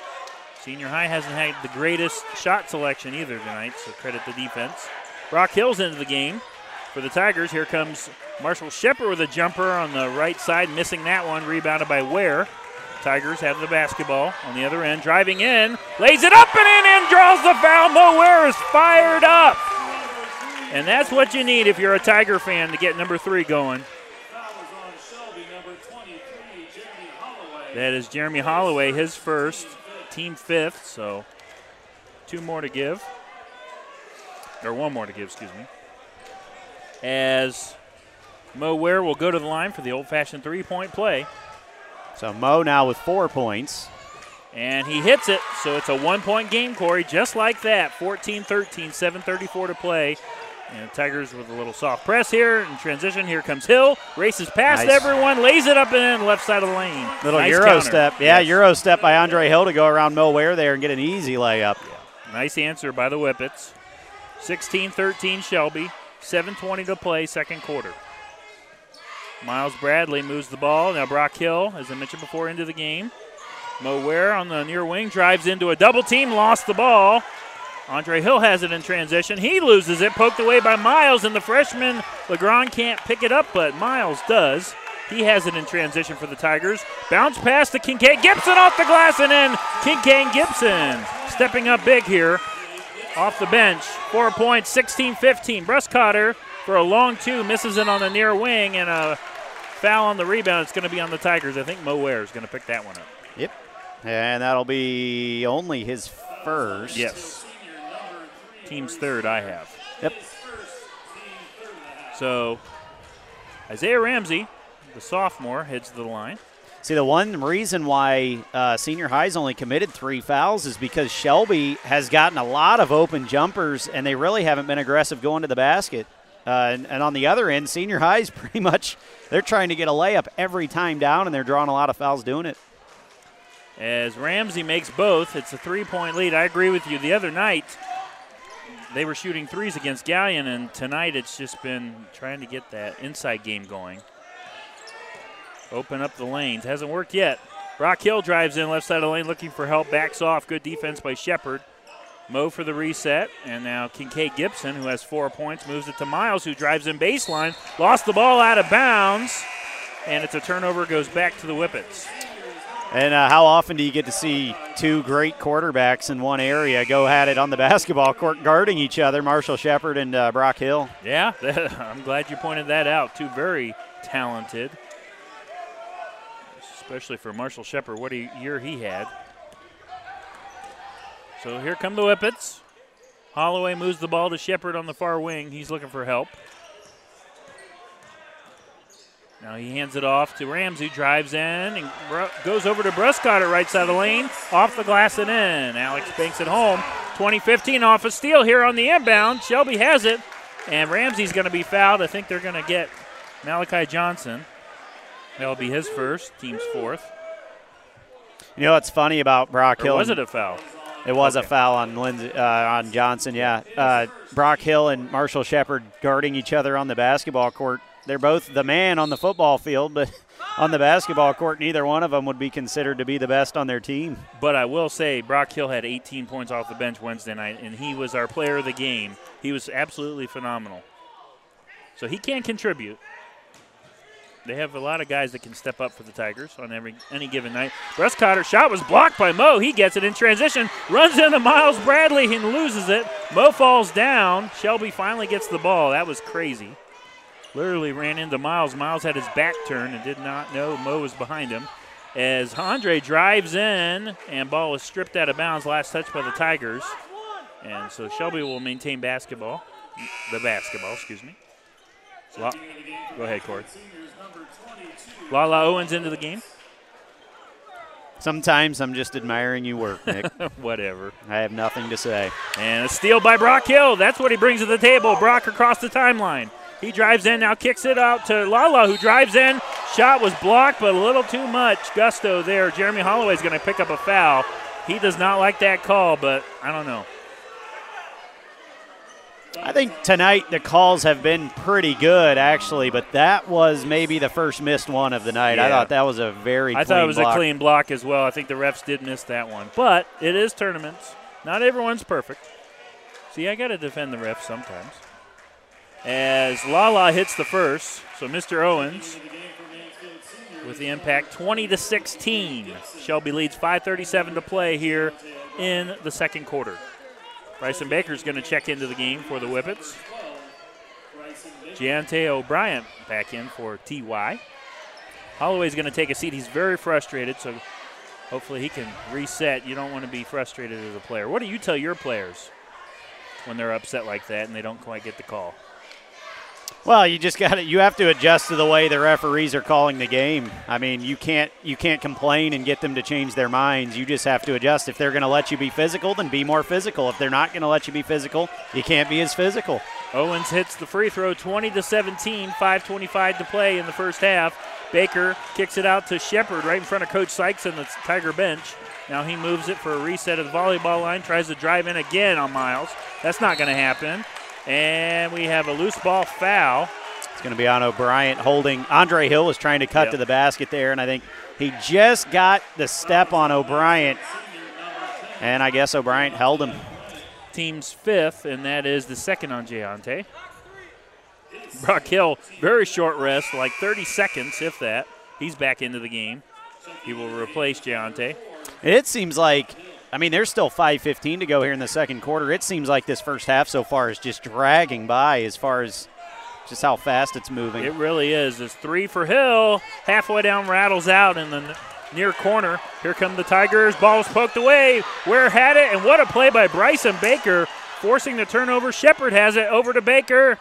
Senior High hasn't had the greatest shot selection either tonight, so credit the defense. Brock Hill's into the game for the Tigers. Here comes Marshall Shepard with a jumper on the right side, missing that one, rebounded by Ware. Tigers have the basketball on the other end. Driving in, lays it up and in, and draws the foul. Mo Ware is fired up. And that's what you need if you're a Tiger fan to get number three going. That is Jeremy Holloway, his first, team fifth, so two more to give. Or one more to give, excuse me. As Mo Ware will go to the line for the old-fashioned three-point play. So Mo now with four points. And he hits it, so it's a one-point game, Corey, just like that. fourteen thirteen, seven thirty-four to play. And the Tigers with a little soft press here in transition. Here comes Hill, races past nice. everyone, lays it up and in, left side of the lane. Little nice Euro counter. step. Yeah, yes. Euro step by Andre Hill to go around Mo Ware there and get an easy layup. Yeah. Nice answer by the Whippets. sixteen thirteen Shelby, seven twenty to play, second quarter. Miles Bradley moves the ball. Now Brock Hill, as I mentioned before, into the game. Mo Ware on the near wing drives into a double team, lost the ball. Andre Hill has it in transition. He loses it, poked away by Miles, and the freshman LeGrand can't pick it up, but Miles does. He has it in transition for the Tigers. Bounce pass to Kincaid Gibson off the glass and in. Kincaid Gibson stepping up big here off the bench. Four points, sixteen fifteen. Bruscotter for a long two, misses it on the near wing, and a foul on the rebound. It's going to be on the Tigers. I think Mo Ware is going to pick that one up. Yep, and that'll be only his first. Yes. Team's third, I have. Yep. So Isaiah Ramsey, the sophomore, heads to the line. See, the one reason why uh, Senior High's only committed three fouls is because Shelby has gotten a lot of open jumpers, and they really haven't been aggressive going to the basket. Uh, and, and on the other end, Senior High's pretty much, they're trying to get a layup every time down, and they're drawing a lot of fouls doing it. As Ramsey makes both, it's a three-point lead. I agree with you. The other night, they were shooting threes against Galleon, and tonight it's just been trying to get that inside game going. Open up the lanes. Hasn't worked yet. Brock Hill drives in left side of the lane looking for help. Backs off. Good defense by Shepard. Mo for the reset. And now Kincaid Gibson, who has four points, moves it to Miles, who drives in baseline. Lost the ball out of bounds. And it's a turnover. Goes back to the Whippets. And uh, how often do you get to see two great quarterbacks in one area go at it on the basketball court guarding each other, Marshall Shepard and uh, Brock Hill? Yeah, I'm glad you pointed that out. Two very talented, especially for Marshall Shepard, what a year he had. So here come the Whippets. Holloway moves the ball to Shepard on the far wing. He's looking for help. Now he hands it off to Ramsey, drives in, and goes over to Bruscotter, right side of the lane, off the glass and in. Alex banks it home. twenty fifteen off a steal here on the inbound. Shelby has it, and Ramsey's going to be fouled. I think they're going to get Malachi Johnson. That'll be his first, team's fourth. You know what's funny about Brock Hill? Or was it a foul? It was okay. a foul on Lindsay, uh, on Johnson, yeah. Uh, Brock Hill and Marshall Shepard guarding each other on the basketball court. They're both the man on the football field, but on the basketball court, neither one of them would be considered to be the best on their team. But I will say Brock Hill had eighteen points off the bench Wednesday night, and he was our player of the game. He was absolutely phenomenal. So he can contribute. They have a lot of guys that can step up for the Tigers on every any given night. Bruscotter's shot was blocked by Mo. He gets it in transition, runs into Miles Bradley and loses it. Mo falls down. Shelby finally gets the ball. That was crazy. Literally ran into Miles. Miles had his back turned and did not know Mo was behind him. As Andre drives in, and ball is stripped out of bounds. Last touch by the Tigers. And so Shelby will maintain basketball. The basketball, excuse me. La Go ahead, Corey. Lala Owens into the game. Sometimes I'm just admiring you work, Nick. Whatever. I have nothing to say. And a steal by Brock Hill. That's what he brings to the table. Brock across the timeline. He drives in, now kicks it out to Lala, who drives in. Shot was blocked, but a little too much gusto there. Jeremy Holloway is going to pick up a foul. He does not like that call, but I don't know. I think tonight the calls have been pretty good, actually, but that was maybe the first missed one of the night. Yeah. I thought that was a very I clean block. I thought it was block. a clean block as well. I think the refs did miss that one. But it is tournaments. Not everyone's perfect. See, I got to defend the refs sometimes. As Lala hits the first, so Mister Owens with the impact, twenty to sixteen. Shelby leads five thirty-seven to play here in the second quarter. Bryson Baker's going to check into the game for the Whippets. Jayonte O'Brien back in for T Y. Holloway's going to take a seat. He's very frustrated, so hopefully he can reset. You don't want to be frustrated as a player. What do you tell your players when they're upset like that and they don't quite get the call? Well, you just got to you have to adjust to the way the referees are calling the game. I mean, you can't you can't complain and get them to change their minds. You just have to adjust. If they're going to let you be physical, then be more physical. If they're not going to let you be physical, you can't be as physical. Owens hits the free throw, twenty to seventeen, five twenty-five to play in the first half. Baker kicks it out to Shepard right in front of Coach Sykes and the Tiger bench. Now he moves it for a reset of the volleyball line, tries to drive in again on Miles. That's not going to happen. And we have a loose ball foul. It's going to be on O'Brien holding. Andre Hill was trying to cut yep. to the basket there, and I think he just got the step on O'Brien, and I guess O'Brien held him. Team's fifth, and that is the second on Jayonte. Brock Hill, very short rest, like thirty seconds, if that. He's back into the game. He will replace Jayonte. It seems like, I mean, there's still five fifteen to go here in the second quarter. It seems like this first half so far is just dragging by as far as just how fast it's moving. It really is. It's three for Hill. Halfway down, rattles out in the near corner. Here come the Tigers. Ball's poked away. Ware had it, and what a play by Bryson Baker, forcing the turnover. Shepard has it over to Baker.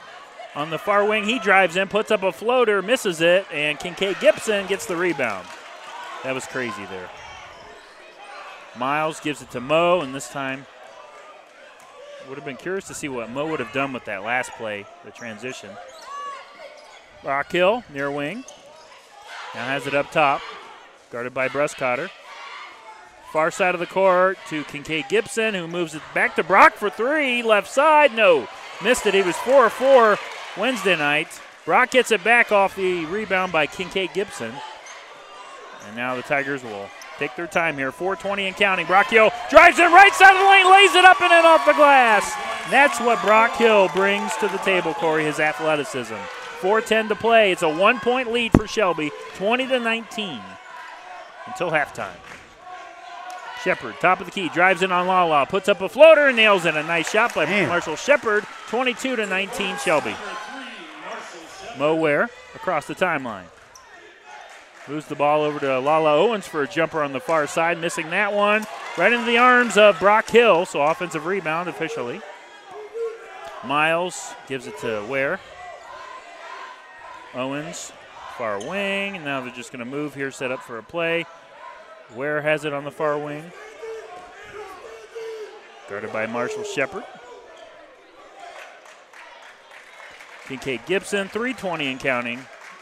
On the far wing, he drives in, puts up a floater, misses it, and Kincaid Gibson gets the rebound. That was crazy there. Miles gives it to Mo, and this time would have been curious to see what Mo would have done with that last play, the transition. Brock Hill, near wing. Now has it up top, guarded by Bruscotter. Far side of the court to Kincaid Gibson, who moves it back to Brock for three. Left side, no. Missed it. He was four for four Wednesday night. Brock gets it back off the rebound by Kincaid Gibson. And now the Tigers will take their time here. four twenty and counting. Brock Hill drives it right side of the lane, lays it up and in off the glass. That's what Brock Hill brings to the table, Corey, his athleticism. four ten to play. It's a one-point lead for Shelby, twenty to nineteen until halftime. Shepard, top of the key, drives in on Lala, puts up a floater and nails in. A nice shot by Man. Marshall Shepard, twenty-two to nineteen Shelby. Mo Ware across the timeline. Moves the ball over to Lala Owens for a jumper on the far side, missing that one. Right into the arms of Brock Hill, so offensive rebound officially. Miles gives it to Ware. Owens, far wing, and now they're just going to move here, set up for a play. Ware has it on the far wing. Guarded by Marshall Shepard. Kincaid Gibson, three twenty and counting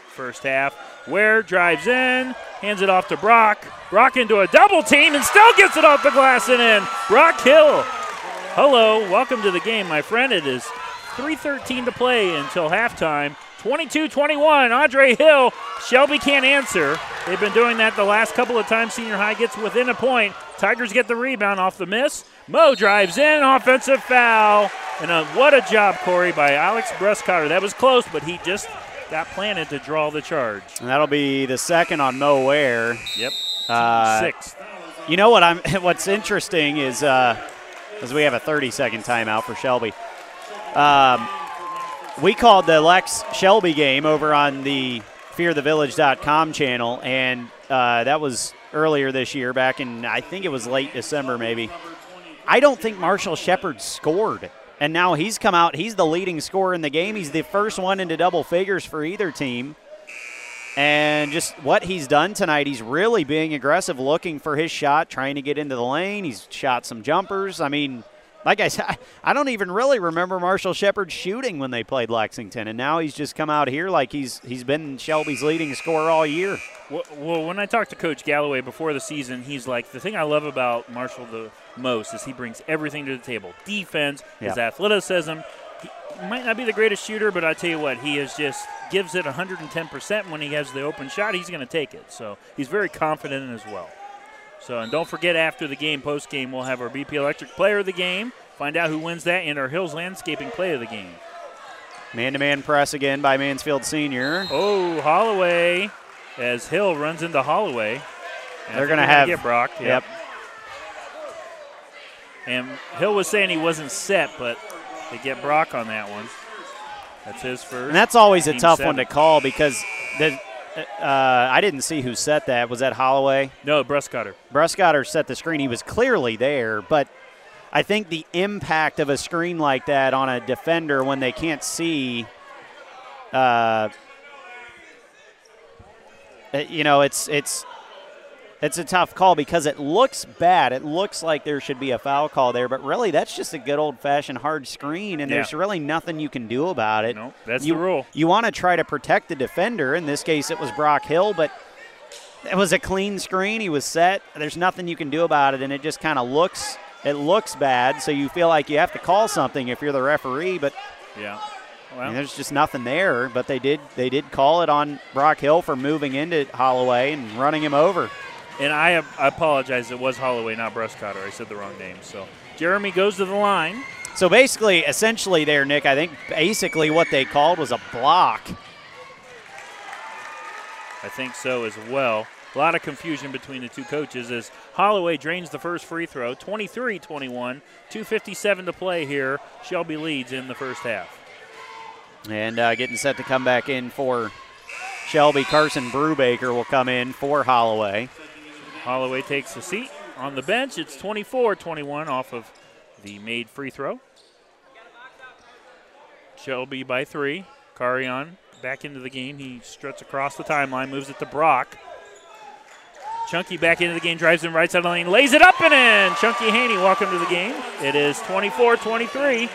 first half. Ware drives in, hands it off to Brock. Brock into a double team and still gets it off the glass and in. Brock Hill. Hello, welcome to the game, my friend. It is three thirteen to play until halftime. twenty-two twenty-one, Andre Hill. Shelby can't answer. They've been doing that the last couple of times Senior High gets within a point. Tigers get the rebound off the miss. Mo drives in, offensive foul. And a, what a job, Corey, by Alex Bruscotter. That was close, but he just got planted to draw the charge. And that'll be the second on Mo Ware. Yep, uh, sixth. You know what I'm? What's interesting is uh, is we have a thirty-second timeout for Shelby. Um, we called the Lex Shelby game over on the fear the village dot com channel, and uh, that was earlier this year, back in, I think it was late December maybe. I don't think Marshall Shepard scored, and now he's come out. He's the leading scorer in the game. He's the first one into double figures for either team. And just what he's done tonight, he's really being aggressive, looking for his shot, trying to get into the lane. He's shot some jumpers. I mean, like I said, I don't even really remember Marshall Shepard shooting when they played Lexington, and now he's just come out here like he's he's been Shelby's leading scorer all year. Well, well, when I talked to Coach Galloway before the season, he's like, the thing I love about Marshall the most is he brings everything to the table. Defense, yeah. his athleticism. He might not be the greatest shooter, but I tell you what, he is just gives it one hundred ten percent. When he has the open shot, he's going to take it. So he's very confident in it as well. So, and don't forget, after the game, post-game, we'll have our B P Electric Player of the Game. Find out who wins that, and our Hills Landscaping Play of the Game. Man-to-man press again by Mansfield Senior. Oh, Holloway, as Hill runs into Holloway. And they're going to have get Brock. Yep. yep. And Hill was saying he wasn't set, but they get Brock on that one. That's his first. And that's always a tough seven. one to call because the – Uh, I didn't see who set that. Was that Holloway? No, Bruscotter. Bruscotter set the screen. He was clearly there, but I think the impact of a screen like that on a defender when they can't see, uh, you know, it's it's it's a tough call because it looks bad. It looks like there should be a foul call there, but really that's just a good old-fashioned hard screen, and yeah. there's really nothing you can do about it. No, that's you, the rule. You want to try to protect the defender. In this case, it was Brock Hill, but it was a clean screen. He was set. There's nothing you can do about it, and it just kind of looks it looks bad, so you feel like you have to call something if you're the referee. But yeah, Well, I mean, there's just nothing there, but they did they did call it on Brock Hill for moving into Holloway and running him over. And I, I apologize, it was Holloway, not Bruscotter. I said the wrong name. So Jeremy goes to the line. So basically, essentially there, Nick, I think basically what they called was a block. I think so as well. A lot of confusion between the two coaches as Holloway drains the first free throw, twenty-three twenty-one, two fifty-seven to play here. Shelby leads in the first half. And uh, getting set to come back in for Shelby. Carson Brubaker will come in for Holloway. Holloway takes a seat on the bench. It's twenty-four twenty-one off of the made free throw. Shelby by three. Carion back into the game. He struts across the timeline, moves it to Brock. Chunky back into the game, drives him right side of the lane, lays it up and in. Chunky Haney, welcome to the game. It is twenty-four twenty-three.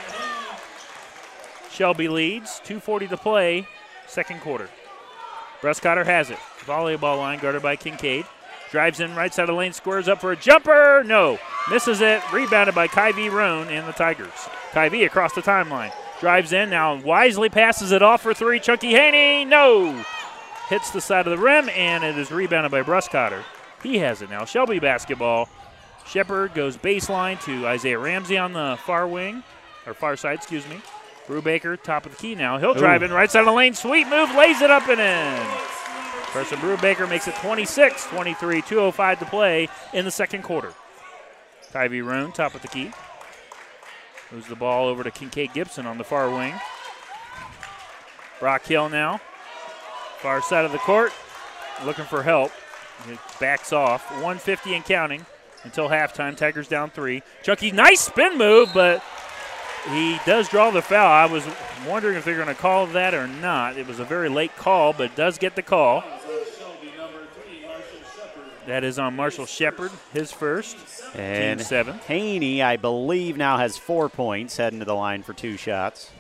Shelby leads, two forty to play, second quarter. Bruscotter has it. Volleyball line guarded by Kincaid. Drives in right side of the lane, squares up for a jumper. No, misses it. Rebounded by Kai B. Roan and the Tigers. Kai B. across the timeline. Drives in now, wisely passes it off for three. Chunky Haney, no. Hits the side of the rim, and it is rebounded by Bruscotter. He has it now. Shelby basketball. Shepard goes baseline to Isaiah Ramsey on the far wing, or far side, excuse me. Brubaker, top of the key now. He'll drive Ooh. in right side of the lane. Sweet move, lays it up and in. Carson Brubaker makes it twenty-six twenty-three, two oh five to play in the second quarter. Kai B. Roan, top of the key. Moves the ball over to Kincaid Gibson on the far wing. Brock Hill now. Far side of the court, looking for help. He backs off, one fifty and counting until halftime. Tigers down three. Chunky, nice spin move, but he does draw the foul. I was wondering if they're going to call that or not. It was a very late call, but does get the call. That is on Marshall Shepard, his first, and team seventh. Haney, I believe, now has four points, heading to the line for two shots.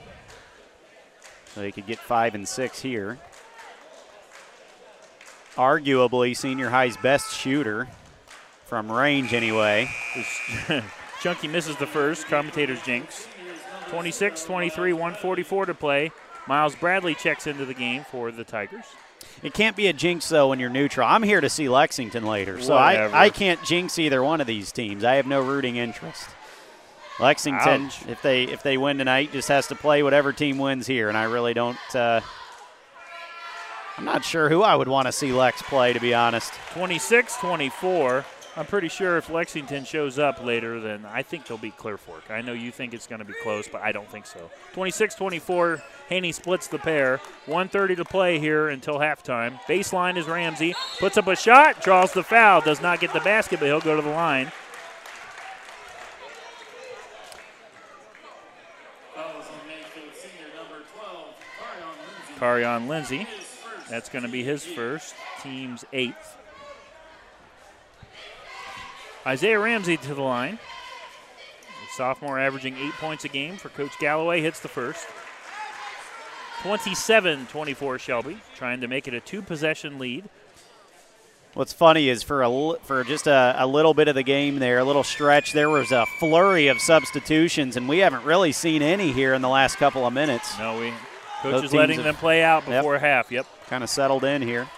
So they could get five and six here. Arguably Senior High's best shooter, from range anyway. Chunky misses the first, commentator's jinx. twenty-six twenty-three, one forty-four to play. Miles Bradley checks into the game for the Tigers. It can't be a jinx, though, when you're neutral. I'm here to see Lexington later, so I, I can't jinx either one of these teams. I have no rooting interest. Lexington, Ouch. if they if they win tonight, just has to play whatever team wins here, and I really don't uh, – I'm not sure who I would want to see Lex play, to be honest. twenty-six twenty-four. I'm pretty sure if Lexington shows up later, then I think they'll beat Clear Fork. I know you think it's going to be close, but I don't think so. twenty-six twenty-four, Haney splits the pair. one thirty to play here until halftime. Baseline is Ramsey. Puts up a shot, draws the foul. Does not get the basket, but he'll go to the line. Carion Lindsey. That's going to be his first, team's eighth. Isaiah Ramsey to the line. The sophomore averaging eight points a game for Coach Galloway, hits the first. twenty-seven twenty-four Shelby, trying to make it a two-possession lead. What's funny is for a, for just a, a little bit of the game there, a little stretch, there was a flurry of substitutions, and we haven't really seen any here in the last couple of minutes. No, we Coach is letting have, them play out before yep, half, yep. Kind of settled in here.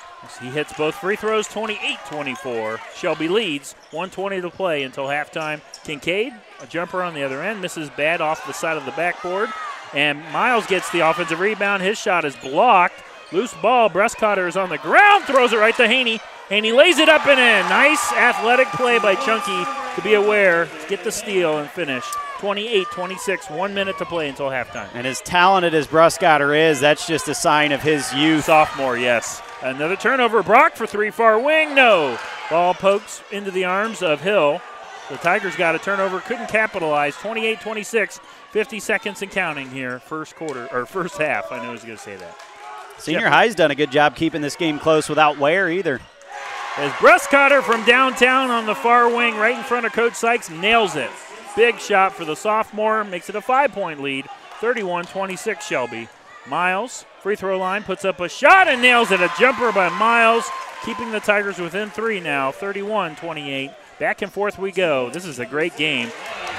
He hits both free throws, twenty-eight twenty-four. Shelby leads, one twenty to play until halftime. Kincaid, a jumper on the other end, misses bad off the side of the backboard. And Miles gets the offensive rebound. His shot is blocked. Loose ball, Bruscotter is on the ground, throws it right to Haney. Haney lays it up and in. Nice athletic play by Chunky to be aware, to get the steal and finish. twenty-eight twenty-six, one minute to play until halftime. And as talented as Bruscotter is, that's just a sign of his youth. Sophomore, yes. Another turnover, Brock for three, far wing, no. Ball pokes into the arms of Hill. The Tigers got a turnover, couldn't capitalize. twenty-eight twenty-six, fifty seconds and counting here, first quarter, or first half, I know I was gonna say that. Senior Shepard. High's done a good job keeping this game close without Ware either. As Bruscotter from downtown on the far wing, right in front of Coach Sykes, nails it. Big shot for the sophomore, makes it a five-point lead, thirty-one twenty-six Shelby. Miles, free throw line, puts up a shot and nails it. A jumper by Miles, keeping the Tigers within three now, thirty-one twenty-eight. Back and forth we go. This is a great game.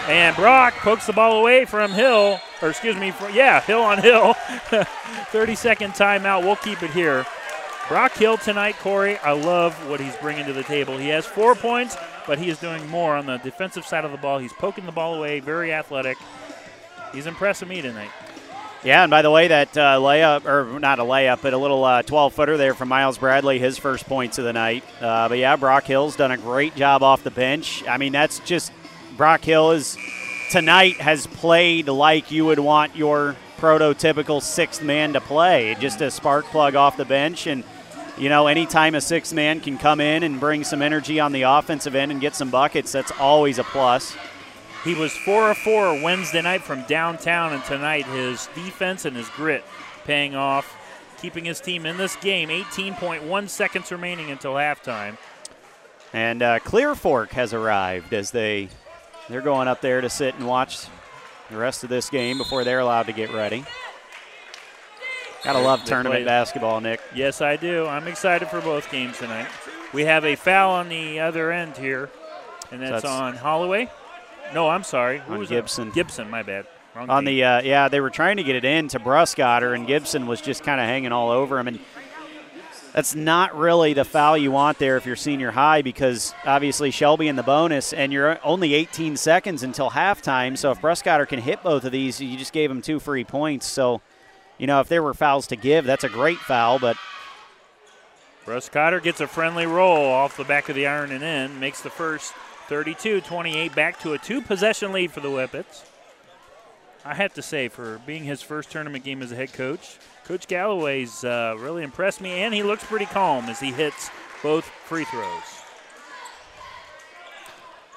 And Brock pokes the ball away from Hill. or excuse me, for, yeah, Hill on Hill. thirty-second timeout. We'll keep it here. Brock Hill tonight, Corey, I love what he's bringing to the table. He has four points, but he is doing more on the defensive side of the ball. He's poking the ball away, very athletic. He's impressing me tonight. Yeah, and by the way, that uh, layup, or not a layup, but a little uh, twelve-footer there from Miles Bradley, his first points of the night. Uh, but, yeah, Brock Hill's done a great job off the bench. I mean, that's just Brock Hill is tonight has played like you would want your prototypical sixth man to play, just a spark plug off the bench. And you know, anytime a sixth man can come in and bring some energy on the offensive end and get some buckets, that's always a plus. He was four of four Wednesday night from downtown, and tonight his defense and his grit paying off, keeping his team in this game. eighteen point one seconds remaining until halftime. And uh, Clear Fork has arrived as they, they're going up there to sit and watch the rest of this game before they're allowed to get ready. Gotta love tournament basketball, Nick. Yes, I do. I'm excited for both games tonight. We have a foul on the other end here, and that's, so that's on Holloway. No, I'm sorry. Who on was Gibson. It? Gibson, my bad. Wrong on team. the uh, yeah, they were trying to get it in to Bruscotter, and Gibson was just kind of hanging all over him. And that's not really the foul you want there if you're senior high, because obviously Shelby in the bonus, and you're only eighteen seconds until halftime. So if Bruscotter can hit both of these, you just gave him two free points. So, you know, if there were fouls to give, that's a great foul. But Bruscotter gets a friendly roll off the back of the iron and in, makes the first. Thirty-two twenty-eight, back to a two-possession lead for the Whippets. I have to say, for being his first tournament game as a head coach, Coach Galloway's uh, really impressed me, and he looks pretty calm as he hits both free throws.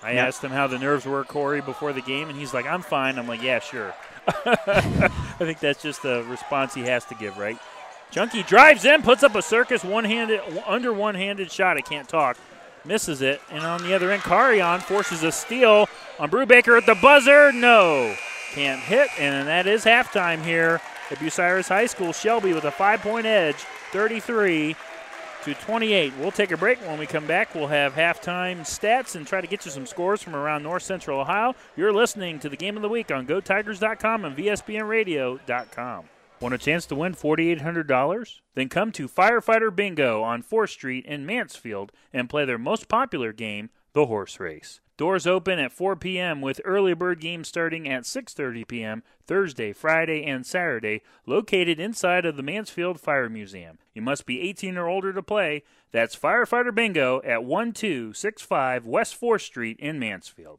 I yep. asked him how the nerves were, Corey, before the game, and he's like, I'm fine. I'm like, yeah, sure. I think that's just the response he has to give, right? Chunky drives in, puts up a circus, one-handed, under one-handed shot. I can't talk. Misses it, and on the other end, Carion forces a steal on Brubaker at the buzzer. No, can't hit, and that is halftime here at Bucyrus High School. Shelby with a five-point edge, thirty-three to twenty-eight. We'll take a break. When we come back, we'll have halftime stats and try to get you some scores from around North Central Ohio. You're listening to the Game of the Week on Go Tigers dot com and V S B N Radio dot com. Want a chance to win four thousand eight hundred dollars? Then come to Firefighter Bingo on fourth Street in Mansfield and play their most popular game, the horse race. Doors open at four p m with early bird games starting at six thirty p m Thursday, Friday, and Saturday, located inside of the Mansfield Fire Museum. You must be eighteen or older to play. That's Firefighter Bingo at twelve sixty-five West fourth Street in Mansfield.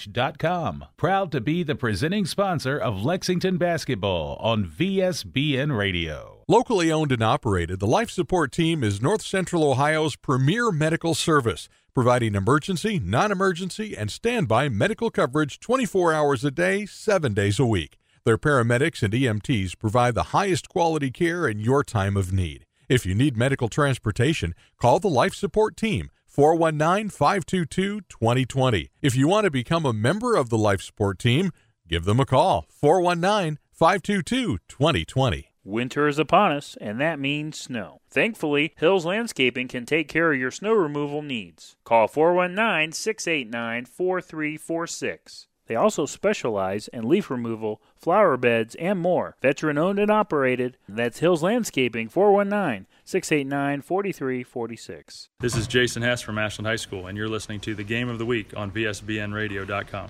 dot com. Proud to be the presenting sponsor of Lexington basketball on V S B N Radio. Locally owned and operated, the Life Support Team is North Central Ohio's premier medical service, providing emergency, non-emergency, and standby medical coverage twenty-four hours a day, seven days a week. Their paramedics and E M Ts provide the highest quality care in your time of need. If you need medical transportation, call the Life Support Team, four one nine, five two two, two zero two zero. If you want to become a member of the Life Support Team, give them a call, four one nine, five two two, two zero two zero. Winter is upon us, and that means snow. Thankfully, Hills Landscaping can take care of your snow removal needs. Call four one nine, six eight nine, four three four six. They also specialize in leaf removal, flower beds, and more. Veteran-owned and operated. That's Hills Landscaping, four one nine, six eight nine, four three four six. This is Jason Hess from Ashland High School, and you're listening to the Game of the Week on V S B N Radio dot com.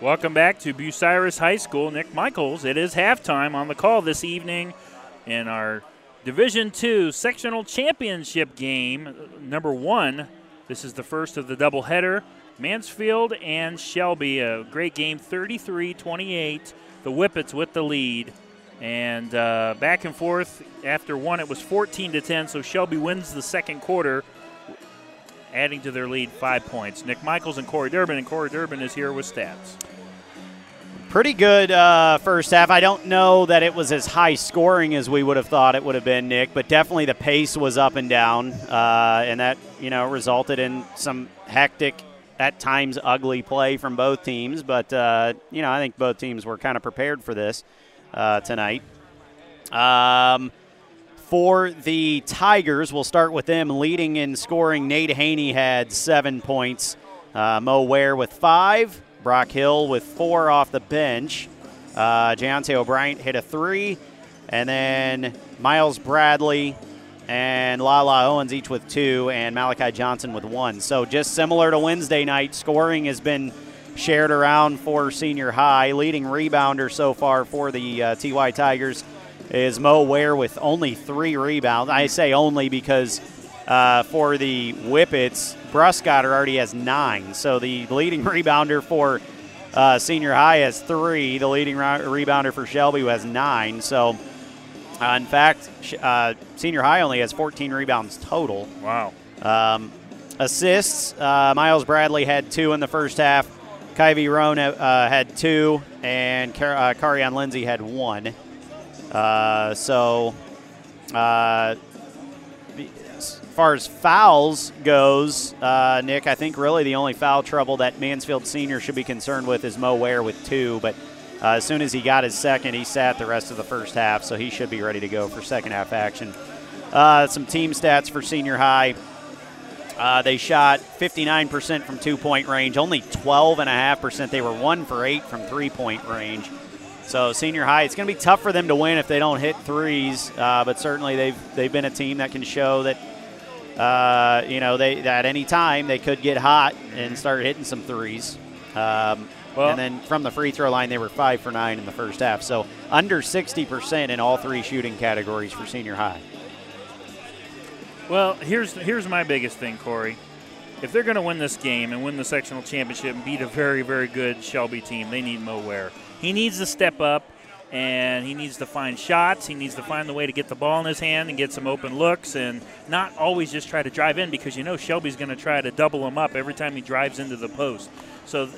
Welcome back to Bucyrus High School. Nick Michaels, it is halftime on the call this evening in our Division two Sectional Championship game, number one. This is the first of the doubleheader. Mansfield and Shelby, a great game, thirty-three twenty-eight. The Whippets with the lead. And uh, back and forth after one, it was fourteen to ten, so Shelby wins the second quarter, adding to their lead five points. Nick Michaels and Corey Durbin, and Corey Durbin is here with stats. Pretty good uh, first half. I don't know that it was as high scoring as we would have thought it would have been, Nick, but definitely the pace was up and down, uh, and that, you know, resulted in some hectic, at times ugly play from both teams. But, uh, you know, I think both teams were kind of prepared for this uh, tonight. Um, for the Tigers, we'll start with them leading in scoring. Nate Haney had seven points. Uh, Mo Ware with five. Brock Hill with four off the bench. Uh, Jayonte O'Brien hit a three. And then Miles Bradley and Lala Owens each with two, and Malachi Johnson with one. So just similar to Wednesday night, scoring has been shared around for Senior High. Leading rebounder so far for the uh, T Y Tigers is Mo Ware with only three rebounds. I say only because uh, for the Whippets, Bruscotter already has nine, so the leading rebounder for uh, Senior High has three. The leading re rebounder for Shelby has nine. So, uh, in fact, uh, Senior High only has fourteen rebounds total. Wow. Um, assists, uh, Miles Bradley had two in the first half. Kai B. Roan uh, had two, and Car uh, Carion Lindsey had one. Uh, so, uh, as far as fouls goes, uh, Nick, I think really the only foul trouble that Mansfield Senior should be concerned with is Mo Ware with two, but uh, as soon as he got his second, he sat the rest of the first half, so he should be ready to go for second half action. Uh, some team stats for Senior High. Uh, they shot fifty-nine percent from two-point range, only twelve point five percent. They were one for eight from three-point range. So Senior High, it's going to be tough for them to win if they don't hit threes, uh, but certainly they've, they've been a team that can show that, Uh, you know, they at any time they could get hot and start hitting some threes. Um, well, and then from the free throw line, they were five for nine in the first half. So under sixty percent in all three shooting categories for Senior High. Well, here's here's my biggest thing, Corey. If they're going to win this game and win the sectional championship and beat a very, very good Shelby team, they need Mo Ware. He needs to step up, and he needs to find shots. He needs to find the way to get the ball in his hand and get some open looks and not always just try to drive in, because you know Shelby's going to try to double him up every time he drives into the post. So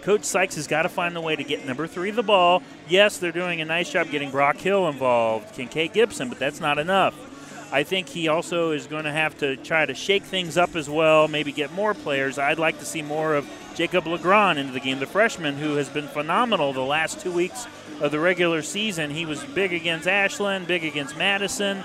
Coach Sykes has got to find the way to get number three the ball. Yes, they're doing a nice job getting Brock Hill involved, Kincaid Gibson, but that's not enough. I think he also is going to have to try to shake things up as well, maybe get more players. I'd like to see more of Jacob Legrand into the game, the freshman who has been phenomenal the last two weeks of the regular season. He was big against Ashland, big against Madison,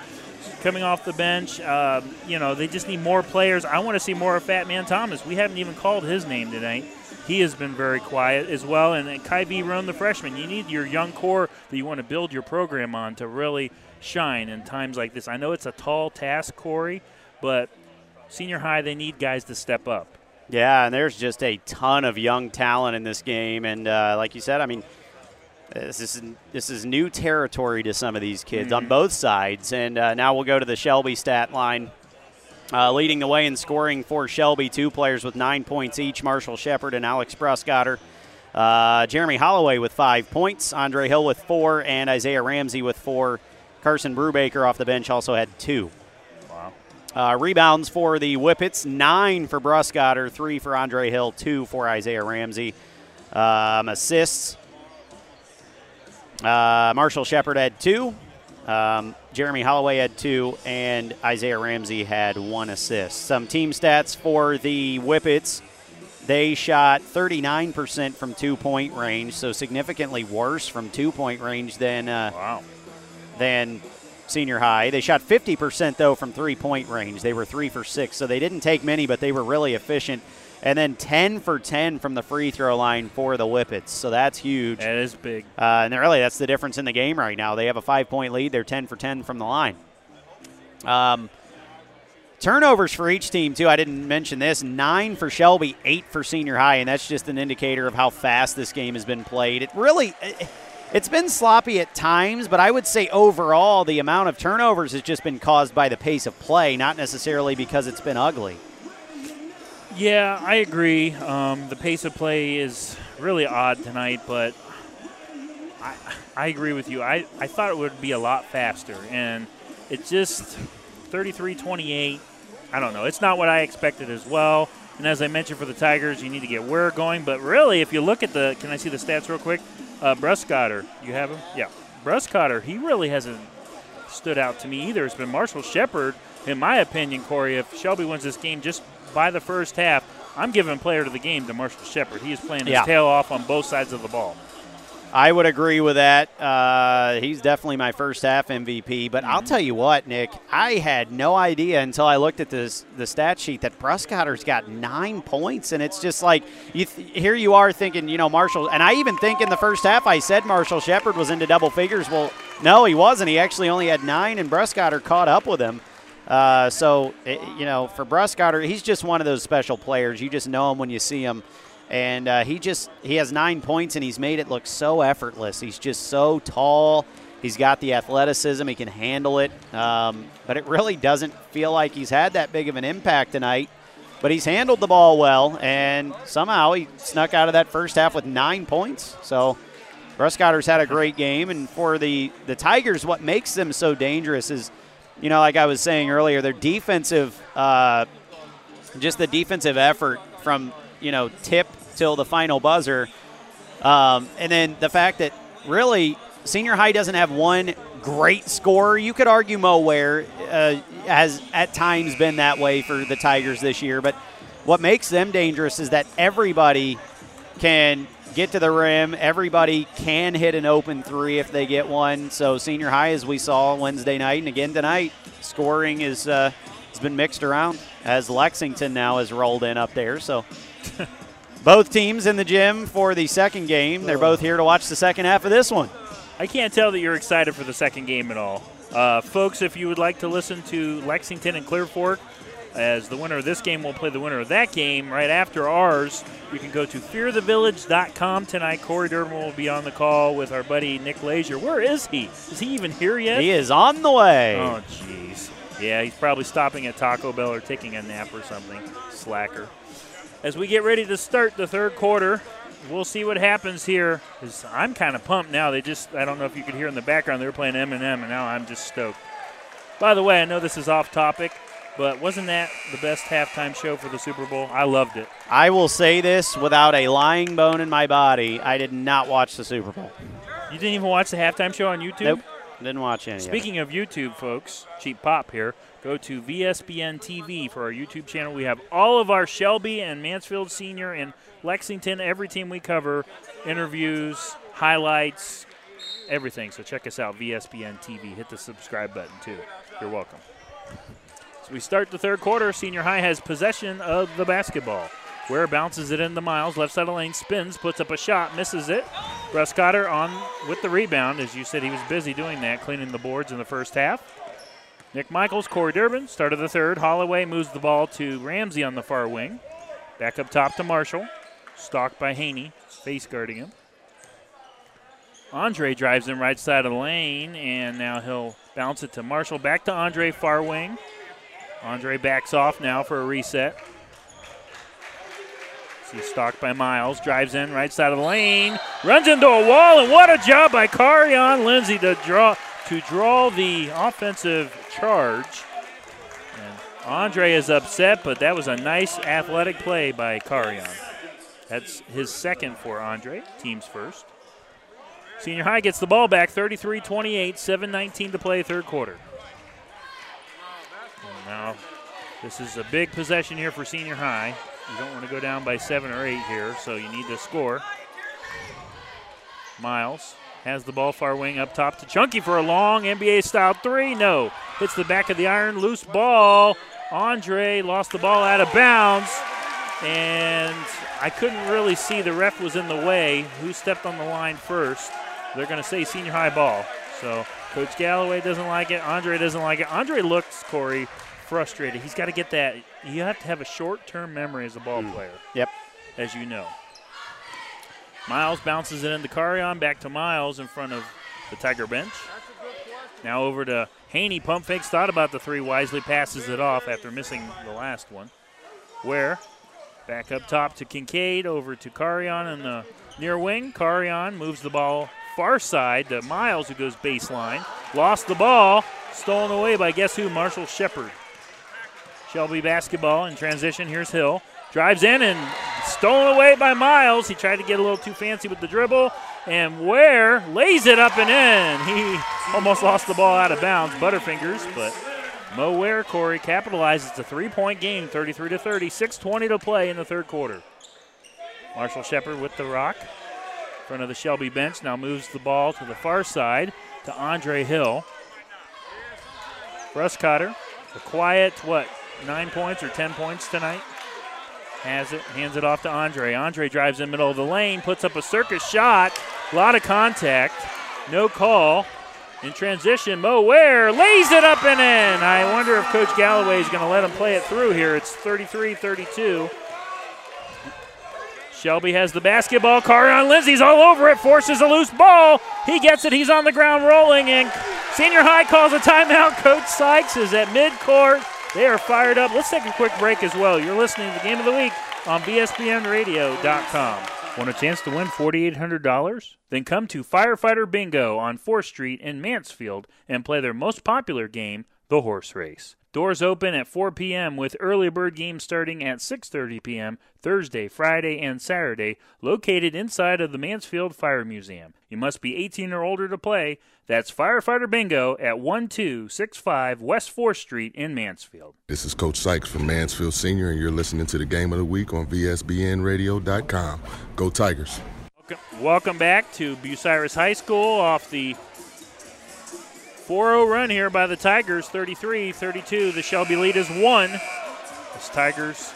coming off the bench. Uh, you know, they just need more players. I want to see more of Fat Man Thomas. We haven't even called his name tonight. He has been very quiet as well. And, and Kai B. Roan, the freshman, you need your young core that you want to build your program on to really shine in times like this. I know it's a tall task, Corey, but Senior High, they need guys to step up. Yeah, and there's just a ton of young talent in this game. And uh, like you said, I mean, this is, this is new territory to some of these kids mm-hmm. on both sides. And uh, now we'll go to the Shelby stat line. Uh, leading the way in scoring for Shelby, two players with nine points each, Marshall Shepard and Alex Bruscotter. Uh, Jeremy Holloway with five points, Andre Hill with four, and Isaiah Ramsey with four. Carson Brubaker off the bench also had two. Wow. Uh, rebounds for the Whippets, nine for Bruscotter, three for Andre Hill, two for Isaiah Ramsey. Um, assists, uh, Marshall Shepard had two, um, Jeremy Holloway had two, and Isaiah Ramsey had one assist. Some team stats for the Whippets. They shot thirty-nine percent from two-point range, so significantly worse from two-point range than uh, wow. than Senior High. They shot fifty percent, though, from three-point range. They were three for six, so they didn't take many, but they were really efficient. And then ten for ten from the free throw line for the Whippets, so that's huge. That is big. Uh, and really, that's the difference in the game right now. They have a five-point lead. They're ten for ten from the line. Um, Turnovers for each team, too. I didn't mention this. Nine for Shelby, eight for Senior High, and that's just an indicator of how fast this game has been played. It really, it's been sloppy at times, but I would say overall the amount of turnovers has just been caused by the pace of play, not necessarily because it's been ugly. Yeah, I agree. Um, the pace of play is really odd tonight, but I, I agree with you. I, I thought it would be a lot faster, and it just – thirty-three twenty-eight, I don't know. It's not what I expected as well. And as I mentioned for the Tigers, you need to get Ware going. But really, if you look at the – can I see the stats real quick? Uh, Bruscotter, you have him? Yeah. Bruscotter, he really hasn't stood out to me either. It's been Marshall Shepard, in my opinion, Corey. If Shelby wins this game just by the first half, I'm giving player of the game to Marshall Shepard. He is playing his yeah. tail off on both sides of the ball. I would agree with that. Uh, he's definitely my first half M V P. But mm-hmm. I'll tell you what, Nick, I had no idea until I looked at this, the stat sheet that Bruscotter's got nine points. And it's just like, you th- here you are thinking, you know, Marshall. And I even think in the first half I said Marshall Shepard was into double figures. Well, no, he wasn't. He actually only had nine, and Bruscotter caught up with him. Uh, so, it, you know, for Bruscotter, he's just one of those special players. You just know him when you see him. And uh, he just he has nine points, and he's made it look so effortless. He's just so tall. He's got the athleticism. He can handle it. Um, but it really doesn't feel like he's had that big of an impact tonight. But he's handled the ball well, and somehow he snuck out of that first half with nine points. So Bruscotter's had a great game. And for the, the Tigers, what makes them so dangerous is, you know, like I was saying earlier, their defensive uh, – just the defensive effort from, you know, tip – till the final buzzer, um, and then the fact that really Senior High doesn't have one great scorer. You could argue Mo Ware uh, has at times been that way for the Tigers this year, but what makes them dangerous is that everybody can get to the rim, everybody can hit an open three if they get one. So Senior High, as we saw Wednesday night and again tonight, scoring is uh, has been mixed around as Lexington now has rolled in up there. So. Both teams in the gym for the second game. They're both here to watch the second half of this one. I can't tell that you're excited for the second game at all. Uh, folks, if you would like to listen to Lexington and Clear Fork, as the winner of this game will play the winner of that game right after ours, you can go to fear the village dot com tonight. Corey Durbin will be on the call with our buddy Nick Lazier. Where is he? Is he even here yet? He is on the way. Oh, jeez. Yeah, he's probably stopping at Taco Bell or taking a nap or something. Slacker. As we get ready to start the third quarter, we'll see what happens here. I'm kind of pumped now. They just, I don't know if you could hear in the background, they were playing M and M, and now I'm just stoked. By the way, I know this is off topic, but wasn't that the best halftime show for the Super Bowl? I loved it. I will say this without a lying bone in my body. I did not watch the Super Bowl. You didn't even watch the halftime show on YouTube? Nope, didn't watch any. Speaking of YouTube, folks, cheap pop here. Go to V S B N T V for our YouTube channel. We have all of our Shelby and Mansfield Senior and Lexington, every team we cover, interviews, highlights, everything. So check us out, V S B N T V. Hit the subscribe button, too. You're welcome. So we start the third quarter. Senior High has possession of the basketball. Ware bounces it into Miles. Left side of the lane, spins, puts up a shot, misses it. Bruscotter on with the rebound. As you said, he was busy doing that, cleaning the boards in the first half. Nick Michaels, Corey Durbin, start of the third. Holloway moves the ball to Ramsey on the far wing. Back up top to Marshall. Stalked by Haney, face guarding him. Andre drives him right side of the lane, and now he'll bounce it to Marshall. Back to Andre, far wing. Andre backs off now for a reset. He's stalked by Miles, drives in right side of the lane, runs into a wall, and what a job by Carion Lindsey to draw. to draw the offensive charge. And Andre is upset, but that was a nice athletic play by Carion. That's his second for Andre, team's first. Senior High gets the ball back, thirty-three twenty-eight, seven nineteen to play, third quarter. And now this is a big possession here for Senior High. You don't want to go down by seven or eight here, so you need to score. Miles has the ball far wing up top to Chunky for a long N B A-style three. No. Hits the back of the iron. Loose ball. Andre lost the ball out of bounds. And I couldn't really see. The ref was in the way. Who stepped on the line first? They're going to say Senior High ball. So Coach Galloway doesn't like it. Andre doesn't like it. Andre looks, Corey, frustrated. He's got to get that. You have to have a short-term memory as a ball mm. player. Yep. As you know. Miles bounces it into Carion. Back to Miles in front of the Tiger bench. Now over to Haney. Pump fakes, thought about the three, wisely passes it off after missing the last one. Ware back up top to Kincaid, over to Carion in the near wing. Carion moves the ball far side to Miles, who goes baseline. Lost the ball, stolen away by guess who? Marshall Shepard. Shelby basketball in transition. Here's Hill. Drives in and stolen away by Miles. He tried to get a little too fancy with the dribble. And Ware lays it up and in. He almost lost the ball out of bounds. Butterfingers, but Mo Ware, Corey, capitalizes. It's a three-point game, thirty-three to thirty. six twenty to play in the third quarter. Marshall Shepard with the rock. In front of the Shelby bench. Now moves the ball to the far side to Andre Hill. Bruscotter, a quiet, what, nine points or ten points tonight? Has it, hands it off to Andre. Andre drives in the middle of the lane, puts up a circus shot. A lot of contact, no call. In transition, Mo Ware lays it up and in. I wonder if Coach Galloway is going to let him play it through here. It's thirty-three thirty-two. Shelby has the basketball. Carion Lindsey's all over it, forces a loose ball. He gets it, he's on the ground rolling, and Senior High calls a timeout. Coach Sykes is at midcourt. They are fired up. Let's take a quick break as well. You're listening to the Game of the Week on V S B N Radio dot com. Want a chance to win four thousand eight hundred dollars? Then come to Firefighter Bingo on fourth street in Mansfield and play their most popular game, the horse race. Doors open at four p m with early bird games starting at six thirty p m Thursday, Friday, and Saturday, located inside of the Mansfield Fire Museum. You must be eighteen or older to play. That's Firefighter Bingo at twelve sixty-five West fourth street in Mansfield. This is Coach Sykes from Mansfield Senior, and you're listening to the Game of the Week on V S B N Radio dot com. Go Tigers. Welcome back to Bucyrus High School off the four oh run here by the Tigers, thirty-three thirty-two. The Shelby lead is one. It's Tigers,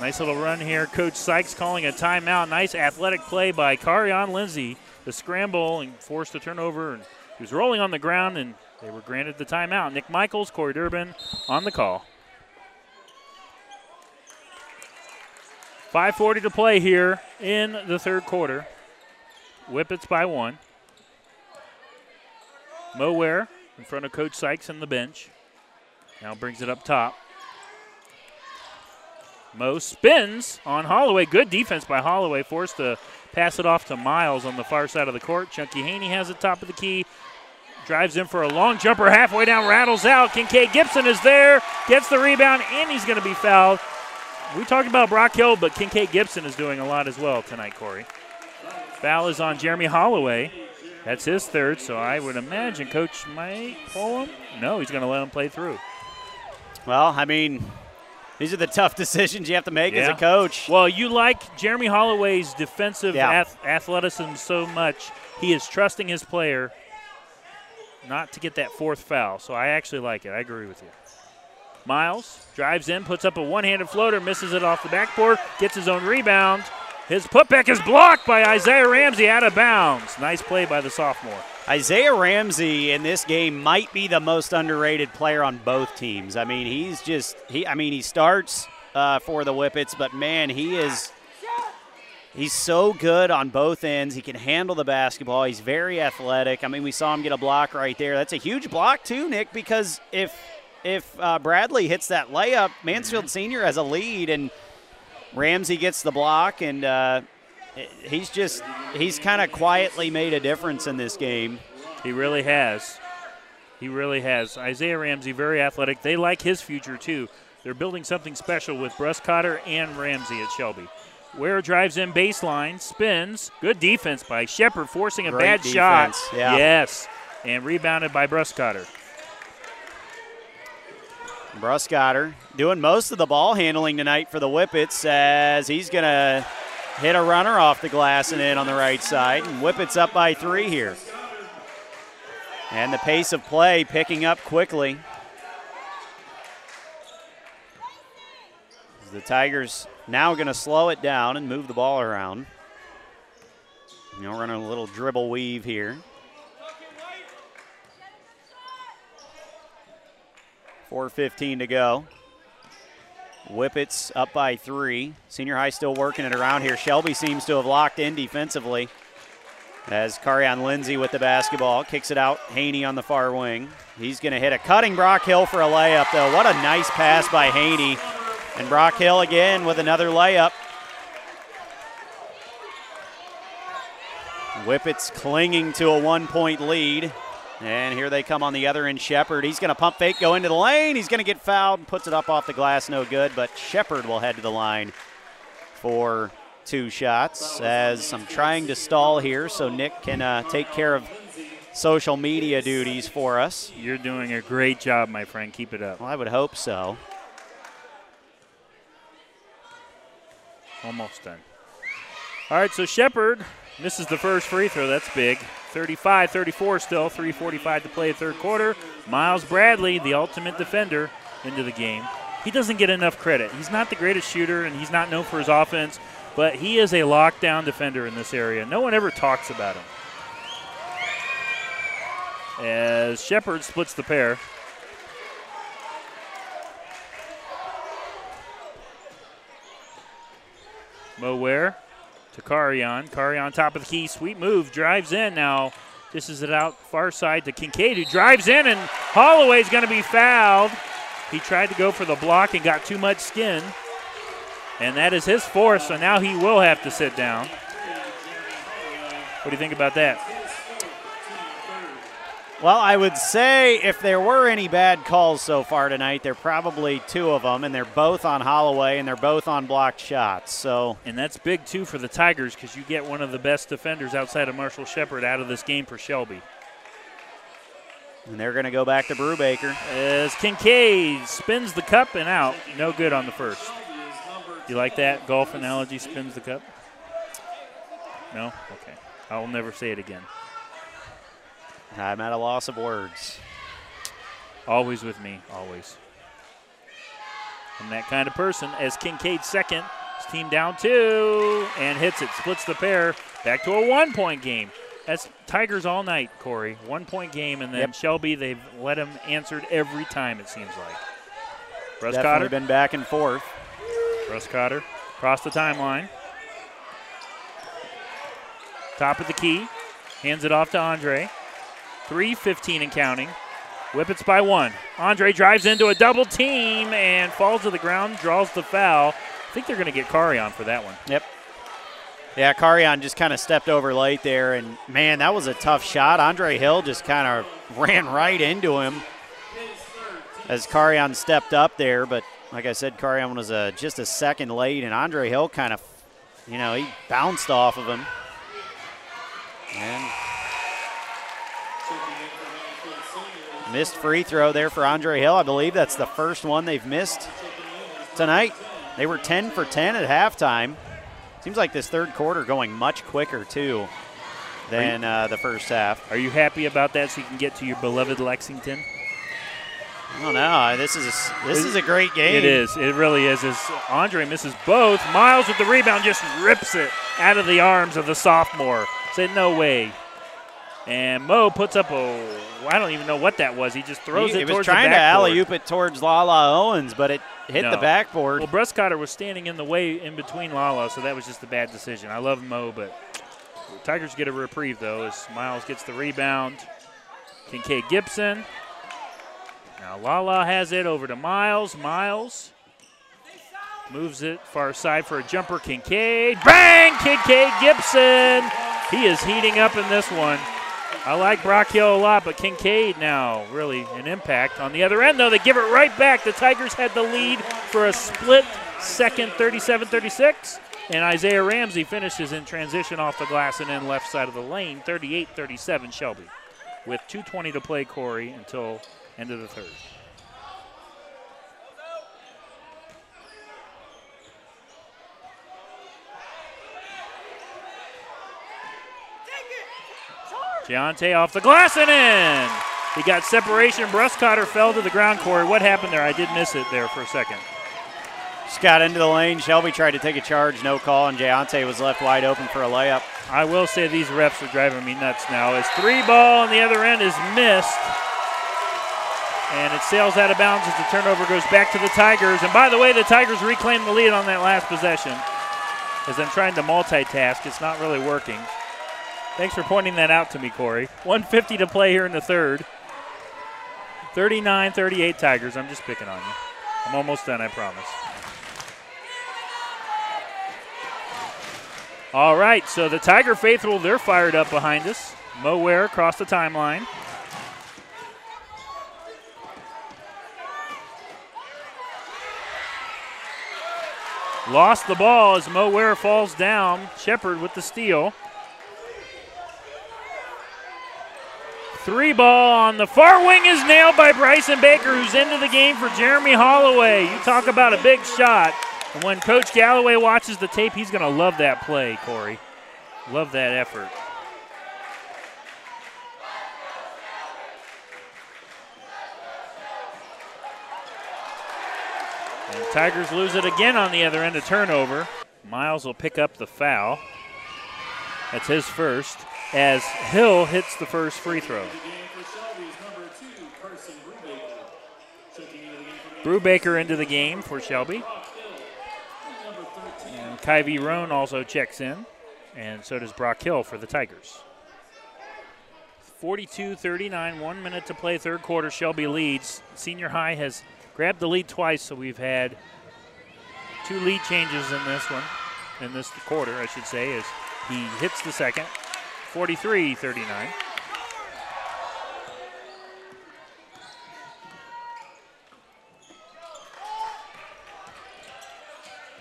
nice little run here. Coach Sykes calling a timeout. Nice athletic play by Carion Lindsey. The scramble and forced a turnover. And he was rolling on the ground, and they were granted the timeout. Nick Michaels, Corey Durbin on the call. five forty to play here in the third quarter. Whippets by one. Mo Ware in front of Coach Sykes on the bench. Now brings it up top. Mo spins on Holloway. Good defense by Holloway. Forced to pass it off to Miles on the far side of the court. Chunky Haney has it top of the key. Drives in for a long jumper halfway down. Rattles out. Kincaid Gibson is there. Gets the rebound, and he's going to be fouled. We talked about Brock Hill, but Kincaid Gibson is doing a lot as well tonight, Corey. Foul is on Jeremy Holloway. That's his third, so I would imagine Coach might pull him. No, he's going to let him play through. Well, I mean, these are the tough decisions you have to make yeah. as a coach. Well, you like Jeremy Holloway's defensive yeah. ath- athleticism so much. He is trusting his player not to get that fourth foul, so I actually like it. I agree with you. Miles drives in, puts up a one-handed floater, misses it off the backboard, gets his own rebound. His putback is blocked by Isaiah Ramsey out of bounds. Nice play by the sophomore. Isaiah Ramsey in this game might be the most underrated player on both teams. I mean, he's just he. I mean, he starts uh, for the Whippets, but man, he is he's so good on both ends. He can handle the basketball. He's very athletic. I mean, we saw him get a block right there. That's a huge block too, Nick, because if if uh, Bradley hits that layup, Mansfield Senior has a lead and. Ramsey gets the block, and uh, he's just, he's kind of quietly made a difference in this game. He really has. He really has. Isaiah Ramsey, very athletic. They like his future, too. They're building something special with Bruscotter and Ramsey at Shelby. Ware drives in baseline, spins. Good defense by Shepard, forcing a Great bad defense. shot. Yeah. Yes, and rebounded by Bruscotter. Bruscotter doing most of the ball handling tonight for the Whippets as he's going to hit a runner off the glass and in on the right side. And Whippets up by three here. And the pace of play picking up quickly. The Tigers now going to slow it down and move the ball around. You know, running a little dribble weave here. four fifteen to go. Whippets up by three. Senior High still working it around here. Shelby seems to have locked in defensively as Carion Lindsey with the basketball. Kicks it out. Haney on the far wing. He's going to hit a cutting Brock Hill for a layup, though. What a nice pass by Haney. And Brock Hill again with another layup. Whippets clinging to a one-point lead. And here they come on the other end. Shepard, he's going to pump fake, go into the lane. He's going to get fouled and puts it up off the glass. No good, but Shepard will head to the line for two shots as I'm trying to stall here so Nick can uh, take care of social media duties for us. You're doing a great job, my friend. Keep it up. Well, I would hope so. Almost done. All right, so Shepard misses the first free throw. That's big. thirty-five thirty-four still, three forty-five to play third quarter. Miles Bradley, the ultimate defender, into the game. He doesn't get enough credit. He's not the greatest shooter, and he's not known for his offense, but he is a lockdown defender in this area. No one ever talks about him. As Shepard splits the pair. Mo Ware to Carion. Carion top of the key, sweet move, drives in now. This is it out far side to Kincaid, who drives in, and Holloway's going to be fouled. He tried to go for the block and got too much skin, and that is his fourth, so now he will have to sit down. What do you think about that? Well, I would say if there were any bad calls so far tonight, there are probably two of them, and they're both on Holloway, and they're both on blocked shots. So, and that's big, too, for the Tigers because you get one of the best defenders outside of Marshall Shepard out of this game for Shelby. And they're going to go back to Brubaker. As Kincaid spins the cup and out, no good on the first. You like that golf analogy, spins the cup? No? Okay. I will never say it again. I'm at a loss of words. Always with me, always. I'm that kind of person. As Kincaid second, his team down two, and hits it, splits the pair, back to a one-point game. That's Tigers all night, Corey. One-point game, and then yep. Shelby, they've let him answered every time, it seems like. Bruscotter. Definitely been back and forth. Bruscotter across the timeline. Top of the key, hands it off to Andre. three fifteen and counting. Whippets by one. Andre drives into a double team and falls to the ground, draws the foul. I think they're going to get Carion for that one. Yep. Yeah, Carion just kind of stepped over late there, and, man, that was a tough shot. Andre Hill just kind of ran right into him as Carion stepped up there. But, like I said, Carion was uh, just a second late, and Andre Hill kind of, you know, he bounced off of him. And missed free throw there for Andre Hill. I believe that's the first one they've missed tonight. They were ten for ten at halftime. Seems like this third quarter going much quicker, too, than you, uh, the first half. Are you happy about that so you can get to your beloved Lexington? I don't know. This is a, this is a great game. It is. It really is. As Andre misses both. Miles with the rebound just rips it out of the arms of the sophomore. Said no way. And Mo puts up a, I don't even know what that was. He just throws he, it towards the backboard. He was trying to alley-oop it towards Lala Owens, but it hit no. the backboard. Well, Bruscotter was standing in the way in between Lala, so that was just a bad decision. I love Mo, but the Tigers get a reprieve, though, as Miles gets the rebound. Kincaid Gibson. Now Lala has it over to Miles. Miles moves it far side for a jumper. Kincaid. Bang! Kincaid Gibson. He is heating up in this one. I like Brock Hill a lot, but Kincaid now really an impact. On the other end, though, they give it right back. The Tigers had the lead for a split second, thirty-seven thirty-six, and Isaiah Ramsey finishes in transition off the glass and in left side of the lane, thirty-eight thirty-seven Shelby, with two twenty to play, Corey, until end of the third. Jayonte off the glass and in. He got separation. Bruscotter fell to the ground, Corey. What happened there? I did miss it there for a second. Just got into the lane. Shelby tried to take a charge, no call, and Jayonte was left wide open for a layup. I will say these refs are driving me nuts now. It's three ball on the other end is missed. And it sails out of bounds as the turnover goes back to the Tigers. And by the way, the Tigers reclaim the lead on that last possession. As I'm trying to multitask, it's not really working. Thanks for pointing that out to me, Corey. one fifty to play here in the third. thirty-nine thirty-eight Tigers. I'm just picking on you. I'm almost done, I promise. All right, so the Tiger faithful, they're fired up behind us. Mo Ware across the timeline. Lost the ball as Mo Ware falls down. Shepard with the steal. Three ball on the far wing is nailed by Bryson Baker, who's into the game for Jeremy Holloway. You talk about a big shot. And when Coach Galloway watches the tape, he's going to love that play, Corey. Love that effort. And Tigers lose it again on the other end, a turnover. Miles will pick up the foul. That's his first, as Hill hits the first free throw. Brubaker into the game for Shelby. And Kai B. Roan also checks in, and so does Brock Hill for the Tigers. forty-two thirty-nine, one minute to play, third quarter. Shelby leads. Senior High has grabbed the lead twice, so we've had two lead changes in this one, in this quarter, I should say, as he hits the second. forty-three thirty-nine.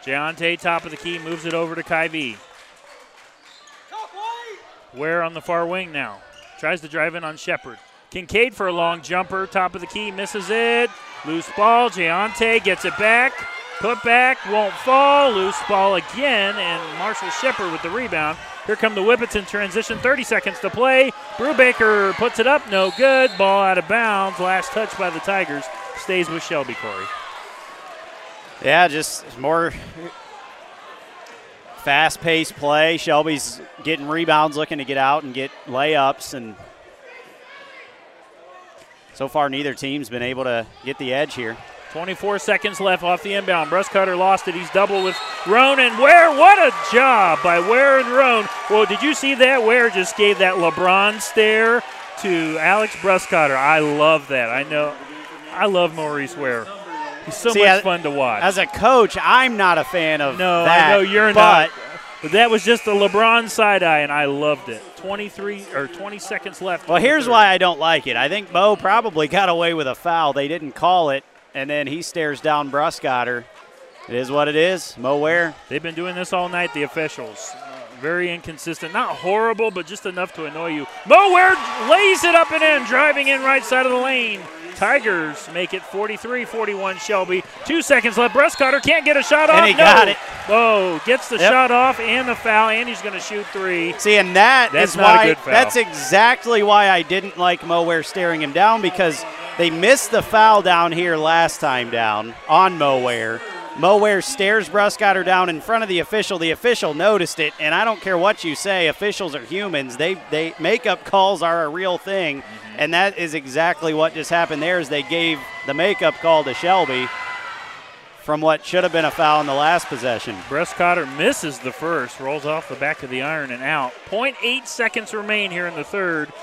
Jayonte, top of the key, moves it over to Kai B. Ware on the far wing now. Tries to drive in on Shepard. Kincaid for a long jumper, top of the key, misses it. Loose ball, Jayonte gets it back. Put back, won't fall, loose ball again, and Marshall Shepard with the rebound. Here come the Whippets in transition, thirty seconds to play. Brubaker puts it up, no good, ball out of bounds. Last touch by the Tigers, stays with Shelby, Corey. Yeah, just more fast-paced play. Shelby's getting rebounds, looking to get out and get layups, and so far neither team's been able to get the edge here. twenty-four seconds left off the inbound. Bruscotter lost it. He's double with Roan and Ware. What a job by Ware and Roan. Well, did you see that? Ware just gave that LeBron stare to Alex Bruscotter. I love that. I know. I love Maurice Ware. He's so see, much as, fun to watch. As a coach, I'm not a fan of no, that. No, I know you're but not. But that was just the LeBron side eye, and I loved it. twenty-three or twenty seconds left. Well, here's why I don't like it. I think Bo probably got away with a foul. They didn't call it. And then he stares down Bruscotter. It is what it is. Mo Ware. They've been doing this all night, the officials. Very inconsistent. Not horrible, but just enough to annoy you. Mo Ware lays it up and in, driving in right side of the lane. Tigers make it forty-three forty-one Shelby. Two seconds left. Bruscotter can't get a shot off. And he no. got it. Bo gets the yep. shot off and the foul, and he's going to shoot three. See, and that that's is not why, a good foul. That's exactly why I didn't like Mo Ware staring him down, because they missed the foul down here last time down on Mo Ware. Mo Ware stares Bruscotter down in front of the official. The official noticed it, and I don't care what you say. Officials are humans. They they makeup calls are a real thing, mm-hmm. and that is exactly what just happened there is they gave the makeup call to Shelby from what should have been a foul in the last possession. Bruscotter misses the first, rolls off the back of the iron and out. point eight seconds remain here in the third,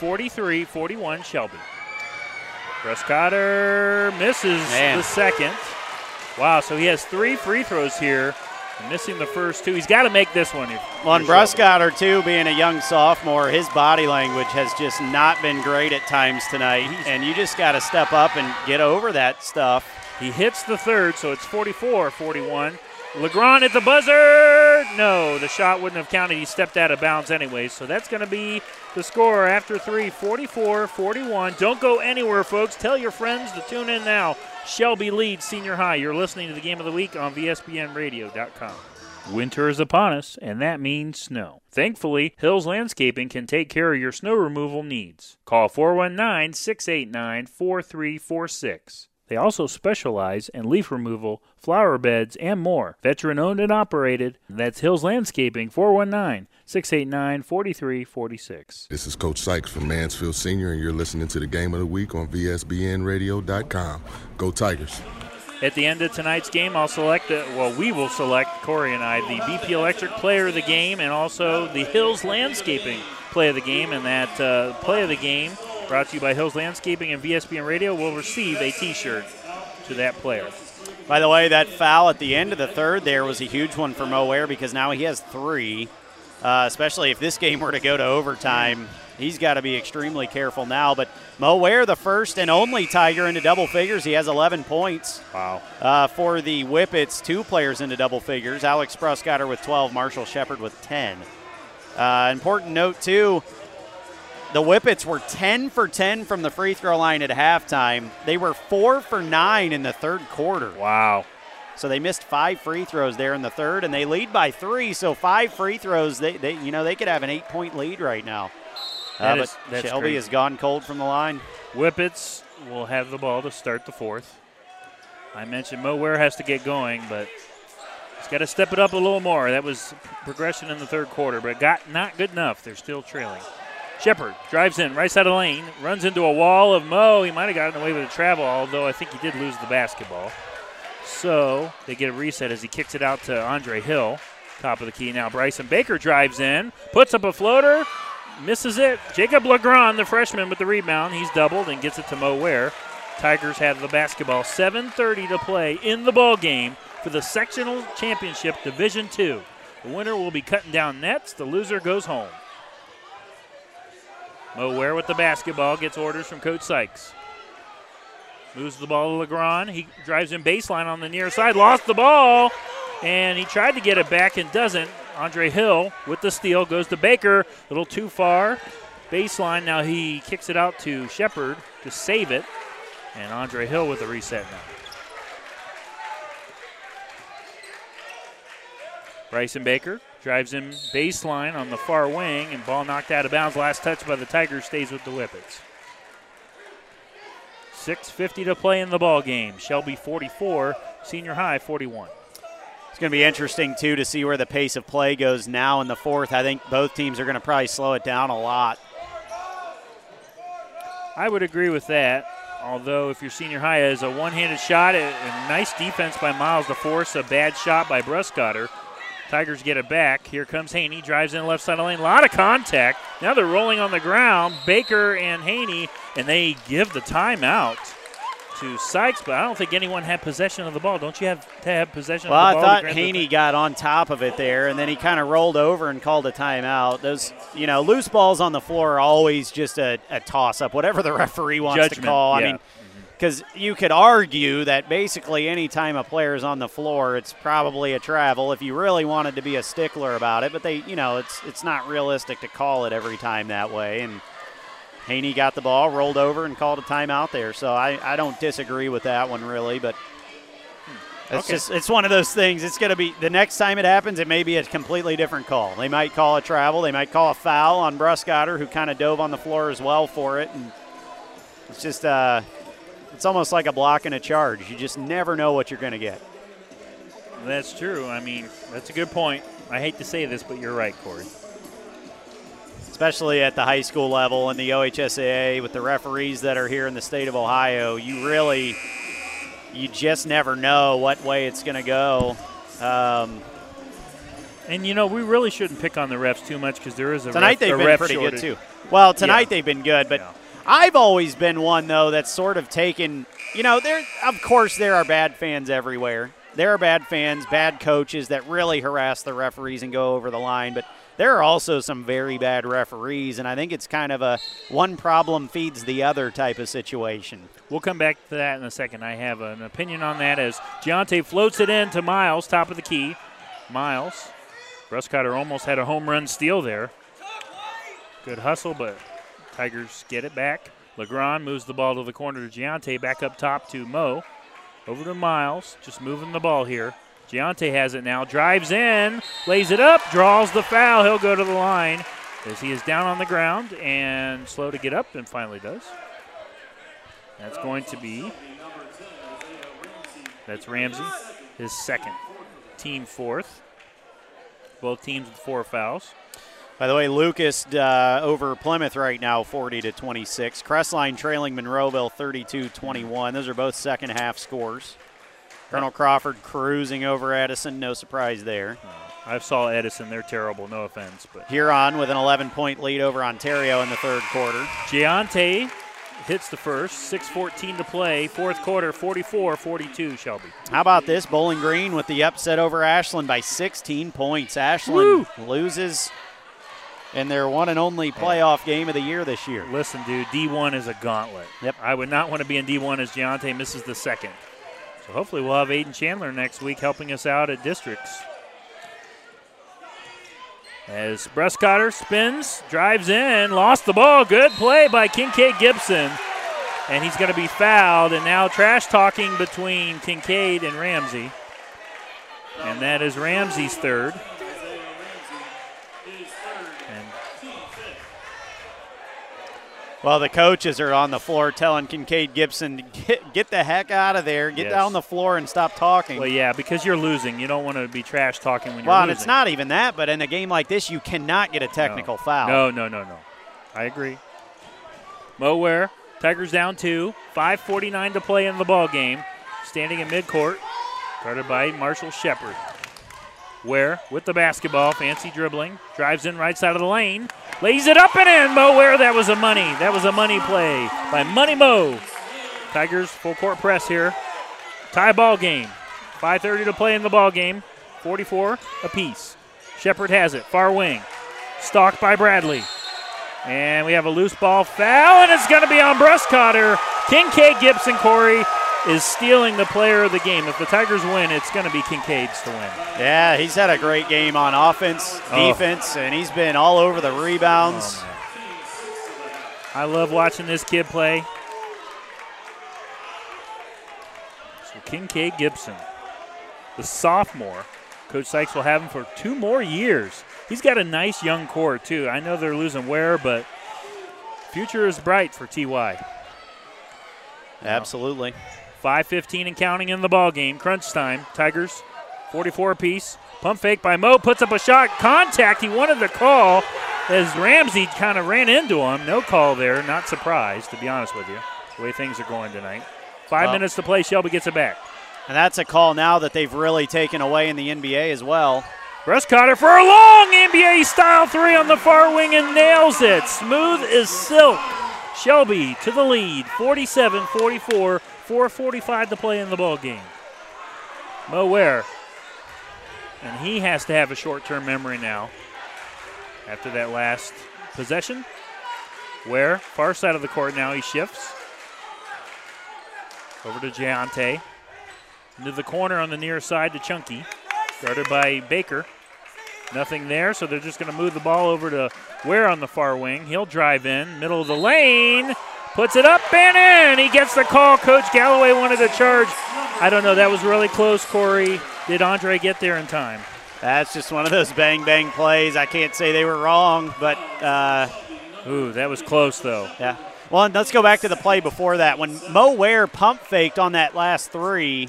forty-three forty-one Shelby. Bruscotter misses Man. the second. Wow, so he has three free throws here, missing the first two. He's got to make this one. Well, and Bruscotter, too, being a young sophomore, his body language has just not been great at times tonight, and you just got to step up and get over that stuff. He hits the third, so it's forty-four forty-one. LeGrand at the buzzer. No, the shot wouldn't have counted. He stepped out of bounds anyway, so that's going to be the score after three, forty-four forty-one. Don't go anywhere, folks. Tell your friends to tune in now. Shelby leads Senior High. You're listening to the Game of the Week on V S B N Radio dot com. Winter is upon us, and that means snow. Thankfully, Hills Landscaping can take care of your snow removal needs. Call four one nine, six eight nine, four three four six. They also specialize in leaf removal, flower beds, and more. Veteran-owned and operated. That's Hills Landscaping, four one nine, six eight nine, four three four six. This is Coach Sykes from Mansfield Senior, and you're listening to the Game of the Week on V S B N Radio dot com. Go Tigers. At the end of tonight's game, I'll select, the, well, we will select, Corey and I, the B P Electric player of the game and also the Hills Landscaping play of the game, and that uh, play of the game brought to you by Hills Landscaping and V S B N Radio will receive a T-shirt to that player. By the way, that foul at the end of the third there was a huge one for Mo Ware because now he has three, uh, especially if this game were to go to overtime. He's got to be extremely careful now. But Mo Ware, the first and only Tiger into double figures. He has eleven points. Wow. Uh, for the Whippets, two players into double figures. Alex Bruscotter with twelve, Marshall Shepard with ten. Uh, important note, too, the Whippets were ten for ten from the free throw line at halftime. They were four for nine in the third quarter. Wow. So they missed five free throws there in the third, and they lead by three. So five free throws, they, they you know, they could have an eight-point lead right now. That uh, is, but Shelby crazy. Has gone cold from the line. Whippets will have the ball to start the fourth. I mentioned Mo Ware has to get going, but he's got to step it up a little more. That was progression in the third quarter, but got not good enough. They're still trailing. Shepard drives in, right side of the lane, runs into a wall of Mo. He might have gotten away with a travel, although I think he did lose the basketball. So they get a reset as he kicks it out to Andre Hill. Top of the key now. Bryson Baker drives in, puts up a floater, misses it. Jacob Legrand, the freshman, with the rebound. He's doubled and gets it to Mo Ware. Tigers have the basketball. seven thirty to play in the ball game for the sectional championship, Division two. The winner will be cutting down nets. The loser goes home. Mo Ware with the basketball, gets orders from Coach Sykes. Moves the ball to Legrand. He drives in baseline on the near side, lost the ball, and he tried to get it back and doesn't. Andre Hill with the steal, goes to Baker, a little too far. Baseline, now he kicks it out to Shepard to save it, and Andre Hill with a reset now. Bryson Baker drives in baseline on the far wing, and ball knocked out of bounds. Last touch by the Tigers stays with the Whippets. six fifty to play in the ball game. Shelby forty-four, Senior High forty-one. It's going to be interesting, too, to see where the pace of play goes now in the fourth. I think both teams are going to probably slow it down a lot. I would agree with that, although if your Senior High is a one-handed shot, a nice defense by Miles to force a bad shot by Bruscotter. Tigers get it back. Here comes Haney. Drives in left side of the lane. A lot of contact. Now they're rolling on the ground. Baker and Haney, and they give the timeout to Sykes, but I don't think anyone had possession of the ball. Don't you have to have possession well, of the ball? Well, I thought Haney got on top of it there, and then he kind of rolled over and called a timeout. Those, you know, loose balls on the floor are always just a, a toss-up, whatever the referee wants Judgment, to call. Yeah. I mean, because you could argue that basically any time a player is on the floor, it's probably a travel if you really wanted to be a stickler about it. But they, you know, it's it's not realistic to call it every time that way. And Haney got the ball, rolled over, and called a timeout there. So I, I don't disagree with that one really, but it's okay. just it's one of those things. It's going to be the next time it happens, it may be a completely different call. They might call a travel, they might call a foul on Bruscotter, who kind of dove on the floor as well for it, and it's just uh. It's almost like a block and a charge. You just never know what you're going to get. That's true. I mean, that's a good point. I hate to say this, but you're right, Corey. Especially at the high school level and the O H S A A with the referees that are here in the state of Ohio, you really, you just never know what way it's going to go. Um, and, you know, we really shouldn't pick on the refs too much because there is a ref shortage. Tonight they've been pretty good, too. Well, tonight yeah. they've been good, but yeah. I've always been one, though, that's sort of taken, you know, there. Of course there are bad fans everywhere. There are bad fans, bad coaches that really harass the referees and go over the line, but there are also some very bad referees, and I think it's kind of a one problem feeds the other type of situation. We'll come back to that in a second. I have an opinion on that as Jayonte floats it in to Miles, top of the key. Miles, Bruscotter almost had a home run steal there. Good hustle, but Tigers get it back. Legrand moves the ball to the corner to Jayonte, back up top to Mo. Over to Miles, just moving the ball here. Jayonte has it now, drives in, lays it up, draws the foul. He'll go to the line as he is down on the ground and slow to get up and finally does. That's going to be That's Ramsey, his second. Team fourth. Both teams with four fouls. By the way, Lucas uh, over Plymouth right now, forty to twenty-six. Crestline trailing Monroeville, thirty-two twenty-one. Those are both second half scores. Colonel Crawford cruising over Edison. No surprise there. I saw Edison. They're terrible. No offense. But Huron with an eleven-point lead over Ontario in the third quarter. Jayonte hits the first. six fourteen to play. Fourth quarter, forty-four forty-two, Shelby. How about this? Bowling Green with the upset over Ashland by sixteen points. Ashland Woo! loses in their one and only playoff game of the year this year. Listen, dude, D one is a gauntlet. Yep. I would not want to be in D one as Jayonte misses the second. So hopefully we'll have Aiden Chandler next week helping us out at districts. As Bruscotter spins, drives in, lost the ball. Good play by Kincaid Gibson. And he's going to be fouled. And now trash talking between Kincaid and Ramsey. And that is Ramsey's third. And well, the coaches are on the floor telling Kincaid Gibson, get, get the heck out of there. Get yes. down the floor and stop talking. Well, yeah, because you're losing. You don't want to be trash talking when you're well, losing. Well, it's not even that, but in a game like this, you cannot get a technical no. foul. No, no, no, no. I agree. Mo Ware, Tigers down two. five forty-nine to play in the ball game. Standing in midcourt, guarded by Marshall Shepard. Ware with the basketball, fancy dribbling. Drives in right side of the lane. Lays it up and in, Mo Ware. That was a money. That was a money play by Money Mo. Tigers full court press here. Tie ball game. five thirty to play in the ball game. forty-four apiece. Shepard has it. Far wing. Stalked by Bradley. And we have a loose ball foul, and it's going to be on Bruscotter. Kincaid Gibson, Corey, is stealing the player of the game. If the Tigers win, it's going to be Kincaid's to win. Yeah, he's had a great game on offense, defense, oh. and he's been all over the rebounds. Oh, I love watching this kid play. So Kincaid Gibson, the sophomore. Coach Sykes will have him for two more years. He's got a nice young core, too. I know they're losing Ware, but future is bright for T Y. Absolutely. five fifteen and counting in the ball game. Crunch time. Tigers, forty-four apiece. Pump fake by Mo. Puts up a shot. Contact. He wanted the call as Ramsey kind of ran into him. No call there. Not surprised, to be honest with you, the way things are going tonight. Five well, minutes to play. Shelby gets it back. And that's a call now that they've really taken away in the N B A as well. Bruscotter for a long N B A-style three on the far wing and nails it. Smooth as silk. Shelby to the lead, forty-seven forty-four, four forty-five to play in the ballgame. Mo Ware, and he has to have a short-term memory now after that last possession. Ware, far side of the court now, he shifts. Over to Jayonte. Into the corner on the near side to Chunky. Guarded by Baker. Nothing there, so they're just going to move the ball over to Ware on the far wing. He'll drive in, middle of the lane, puts it up and in. He gets the call. Coach Galloway wanted a charge. I don't know. That was really close, Corey. Did Andre get there in time? That's just one of those bang-bang plays. I can't say they were wrong, but uh, ooh, that was close, though. Yeah. Well, and let's go back to the play before that. When Mo Ware pump faked on that last three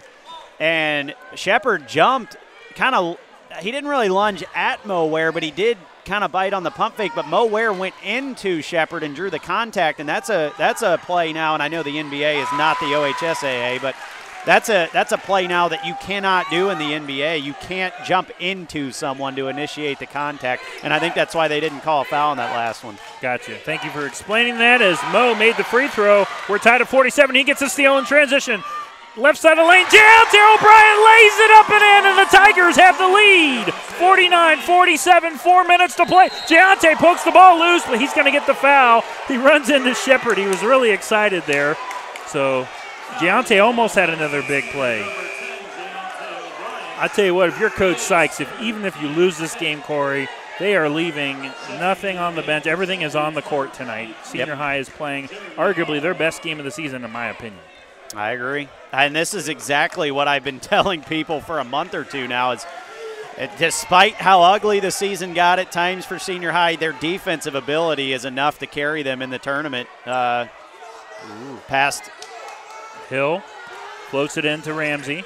and Shepard jumped, kind of he didn't really lunge at Mo Ware, but he did kind of bite on the pump fake. But Mo Ware went into Shepard and drew the contact, and that's a that's a play now. And I know the N B A is not the O H S A A, but that's a that's a play now that you cannot do in the N B A. You can't jump into someone to initiate the contact, and I think that's why they didn't call a foul on that last one. Gotcha. Thank you for explaining that. As Mo made the free throw, we're tied at forty-seven. He gets a steal in transition. Left side of the lane, Jayonte O'Brien lays it up and in, and the Tigers have the lead. forty-nine forty-seven, four minutes to play. Jayonte pokes the ball loose, but he's going to get the foul. He runs into Shepard. He was really excited there. So Jayonte almost had another big play. I tell you what, if you're Coach Sykes, if even if you lose this game, Corey, they are leaving nothing on the bench. Everything is on the court tonight. Senior yep. High is playing arguably their best game of the season, in my opinion. I agree. And this is exactly what I've been telling people for a month or two now is it, despite how ugly the season got at times for Senior High, their defensive ability is enough to carry them in the tournament. Uh, past Hill floats it in to Ramsey.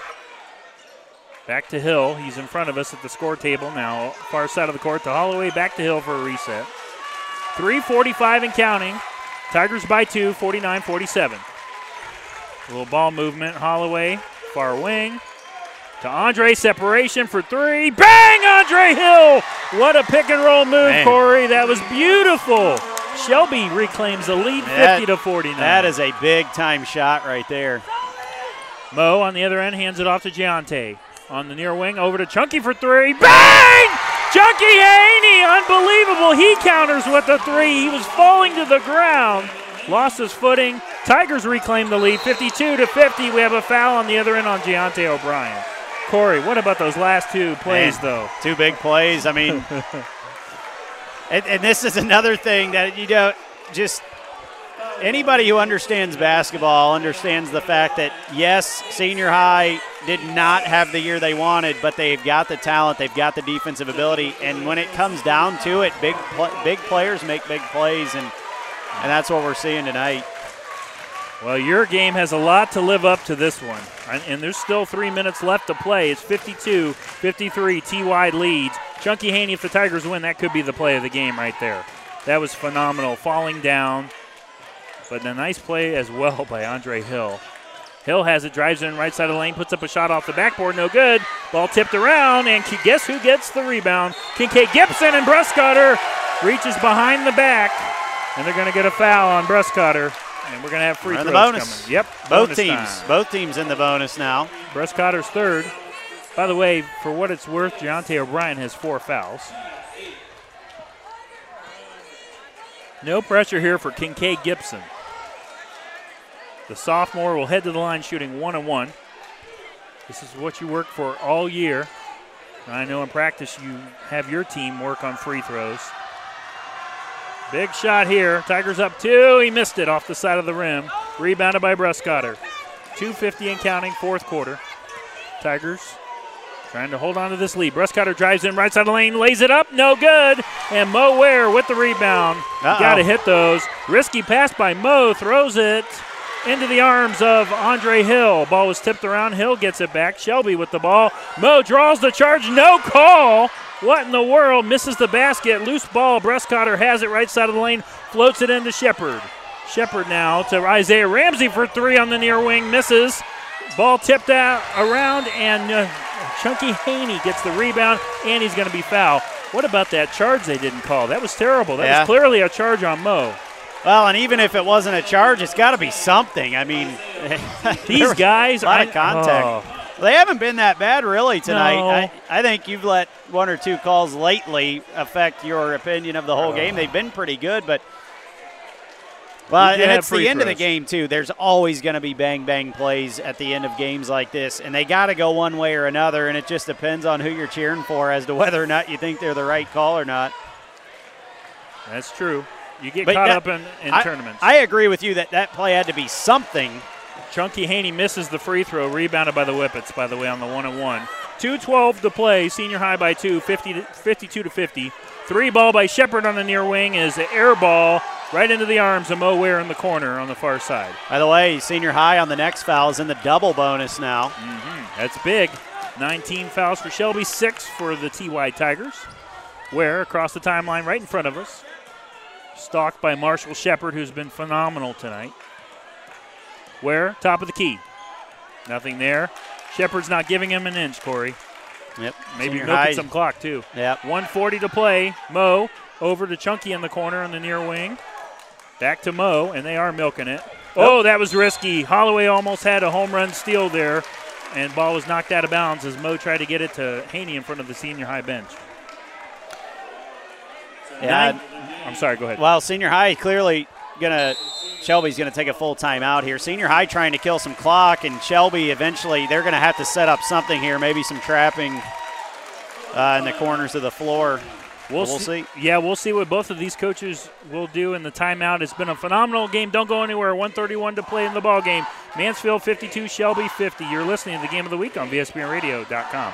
Back to Hill. He's in front of us at the score table now. Far side of the court to Holloway. Back to Hill for a reset. three forty-five and counting. Tigers by two, forty-nine forty-seven. A little ball movement. Holloway, far wing. To Andre, separation for three. Bang, Andre Hill! What a pick and roll move, man. Corey. That was beautiful. Shelby reclaims the lead, fifty to forty-nine. That is a big-time shot right there. Mo on the other end hands it off to Jayonte. On the near wing, over to Chunky for three. Bang! Chunky Haney, unbelievable. He counters with the three. He was falling to the ground. Lost his footing. Tigers reclaim the lead, fifty-two to fifty. We have a foul on the other end on Jayonte O'Brien. Corey, what about those last two plays, Man, though? Two big plays. I mean, and, and this is another thing that you don't just – anybody who understands basketball understands the fact that, yes, senior high did not have the year they wanted, but they've got the talent, they've got the defensive ability, and when it comes down to it, big pl big players make big plays, and, and that's what we're seeing tonight. Well, your game has a lot to live up to this one, and there's still three minutes left to play. It's fifty-two fifty-three, T Y leads. Chunky Haney, if the Tigers win, that could be the play of the game right there. That was phenomenal, falling down, but a nice play as well by Andre Hill. Hill has it, drives in right side of the lane, puts up a shot off the backboard, no good. Ball tipped around, and guess who gets the rebound? Kincaid Gibson, and Bruscotter reaches behind the back, and they're going to get a foul on Bruscotter. And we're going to have free throws the bonus. Coming. Yep, both teams. Time. Both teams in the bonus now. Bruscotter's third. By the way, for what it's worth, Jayonte O'Brien has four fouls. No pressure here for Kincaid Gibson. The sophomore will head to the line shooting one and one. This is what you work for all year. And I know in practice you have your team work on free throws. Big shot here. Tigers up two. He missed it off the side of the rim. Rebounded by Bruscotter. two fifty and counting, fourth quarter. Tigers trying to hold on to this lead. Bruscotter drives in right side of the lane, lays it up, no good. And Mo Ware with the rebound. Uh-oh. Got to hit those. Risky pass by Mo. Throws it into the arms of Andre Hill. Ball was tipped around. Hill gets it back. Shelby with the ball. Mo draws the charge. No call. What in the world? Misses the basket. Loose ball. Bruscotter has it right side of the lane. Floats it into Shepard. Shepard now to Isaiah Ramsey for three on the near wing. Misses. Ball tipped out around, and uh, Chunky Haney gets the rebound, and he's going to be fouled. What about that charge they didn't call? That was terrible. That yeah. was clearly a charge on Mo. Well, and even if it wasn't a charge, it's got to be something. I mean, these guys. A lot I, of contact. Oh. They haven't been that bad, really, tonight. No. I, I think you've let one or two calls lately affect your opinion of the whole uh, game. They've been pretty good, but well, and it's the end throws. Of the game, too. There's always going to be bang-bang plays at the end of games like this, and they got to go one way or another, and it just depends on who you're cheering for as to whether or not you think they're the right call or not. That's true. You get but caught that, up in, in I, tournaments. I agree with you that that play had to be something. Chunky Haney misses the free throw, rebounded by the Whippets, by the way, on the one-on-one. two twelve to play, senior high by two, fifty to, fifty-two to fifty. Three ball by Shepard on the near wing is the air ball right into the arms of Mo Ware in the corner on the far side. By the way, senior high on the next foul is in the double bonus now. Mm-hmm. That's big. nineteen fouls for Shelby, six for the T Y Tigers. Ware across the timeline right in front of us. Stalked by Marshall Shepard, who's been phenomenal tonight. Ware, top of the key. Nothing there. Shepard's not giving him an inch, Corey. Yep. Maybe milking high. Some clock, too. Yep. one forty to play. Mo over to Chunky in the corner on the near wing. Back to Mo, and they are milking it. Oh, that was risky. Holloway almost had a home run steal there, and ball was knocked out of bounds as Mo tried to get it to Haney in front of the senior high bench. Yeah. Nine, I'm sorry, go ahead. Well, senior high clearly going to – Shelby's going to take a full timeout here. Senior high trying to kill some clock, and Shelby eventually they're going to have to set up something here, maybe some trapping uh, in the corners of the floor. We'll, we'll see. see. Yeah, we'll see what both of these coaches will do in the timeout. It's been a phenomenal game. Don't go anywhere. one thirty-one to play in the ball game. Mansfield fifty-two, Shelby fifty. You're listening to the Game of the Week on V S B N Radio dot com.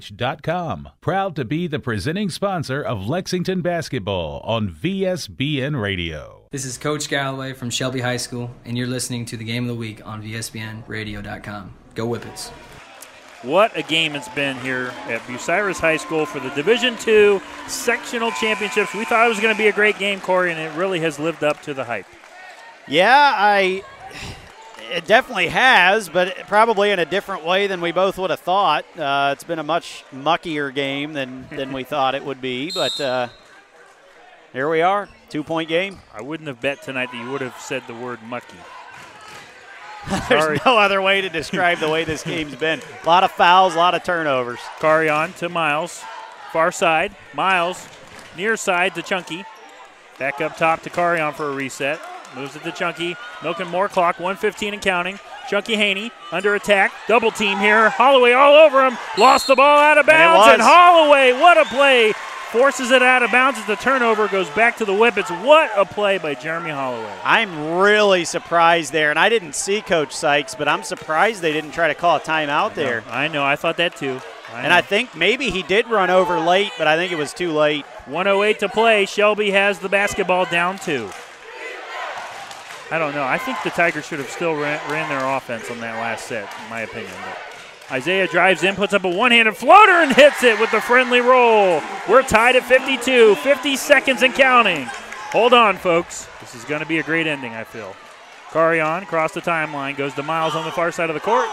dot com. Proud to be the presenting sponsor of Lexington Basketball on V S B N Radio. This is Coach Galloway from Shelby High School, and you're listening to the Game of the Week on V S B N Radio dot com. Go Whippets. What a game it's been here at Bucyrus High School for the Division two Sectional Championships. We thought it was going to be a great game, Corey, and it really has lived up to the hype. Yeah, I it definitely has, but probably in a different way than we both would have thought. Uh, it's been a much muckier game than, than we thought it would be, but uh, here we are, two-point game. I wouldn't have bet tonight that you would have said the word mucky. There's no other way to describe the way this game's been. A lot of fouls, a lot of turnovers. Carion to Miles. Far side. Miles, near side to Chunky. Back up top to Carion for a reset. Moves it to Chunky. Milking more clock, one fifteen and counting. Chunky Haney under attack. Double team here. Holloway all over him. Lost the ball out of bounds. And, and Holloway, what a play. Forces it out of bounds as the turnover goes back to the Whippets. What a play by Jeremy Holloway. I'm really surprised there, and I didn't see Coach Sykes, but I'm surprised they didn't try to call a timeout I there. Know, I know. I thought that too. I and know. I think maybe he did run over late, but I think it was too late. one oh eight to play. Shelby has the basketball down two. I don't know. I think the Tigers should have still ran, ran their offense on that last set, in my opinion. But Isaiah drives in, puts up a one-handed floater, and hits it with the friendly roll. We're tied at fifty-two, fifty seconds and counting. Hold on, folks. This is going to be a great ending, I feel. Carion, across the timeline, goes to Miles on the far side of the court.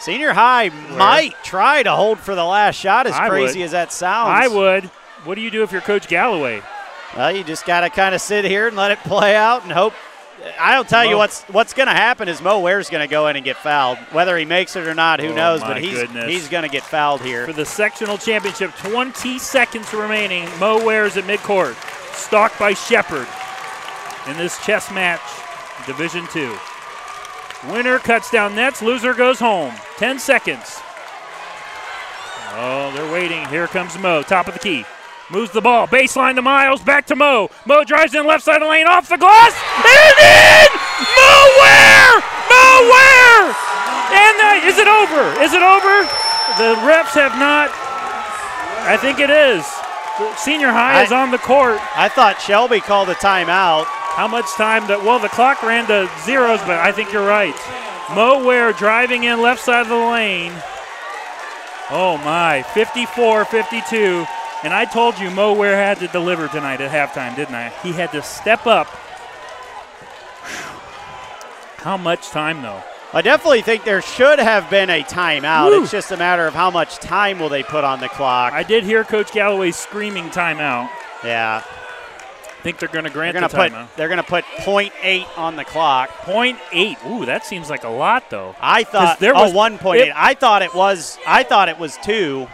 Senior High Where? might try to hold for the last shot, as I crazy would. as that sounds. I would. What do you do if you're Coach Galloway? Well, you just got to kind of sit here and let it play out and hope. I'll tell Mo. you what's what's going to happen is Mo Ware's going to go in and get fouled. Whether he makes it or not, who oh knows, but he's goodness. he's going to get fouled here. For the sectional championship, twenty seconds remaining. Mo Ware's at midcourt, stalked by Shepard in this chess match, Division two. Winner cuts down nets, loser goes home. ten seconds. Oh, they're waiting. Here comes Mo, top of the key. Moves the ball, baseline to Miles, back to Mo. Mo drives in left side of the lane, off the glass, and in! Mo Ware! Mo Ware! And the, is it over? Is it over? The refs have not. I think it is. Senior High I, is on the court. I thought Shelby called a timeout. How much time? That? Well, the clock ran to zeros, but I think you're right. Mo Ware driving in left side of the lane. Oh, my. fifty-four fifty-two. And I told you Mo Ware had to deliver tonight at halftime, didn't I? He had to step up. How much time, though? I definitely think there should have been a timeout. Woo. It's just a matter of how much time will they put on the clock. I did hear Coach Galloway screaming timeout. Yeah. I think they're going to grant they're gonna the timeout. Put, they're going to put point eight on the clock. point eight. Ooh, that seems like a lot, though. I thought there was oh, one point eight. I thought it was. I thought it was two.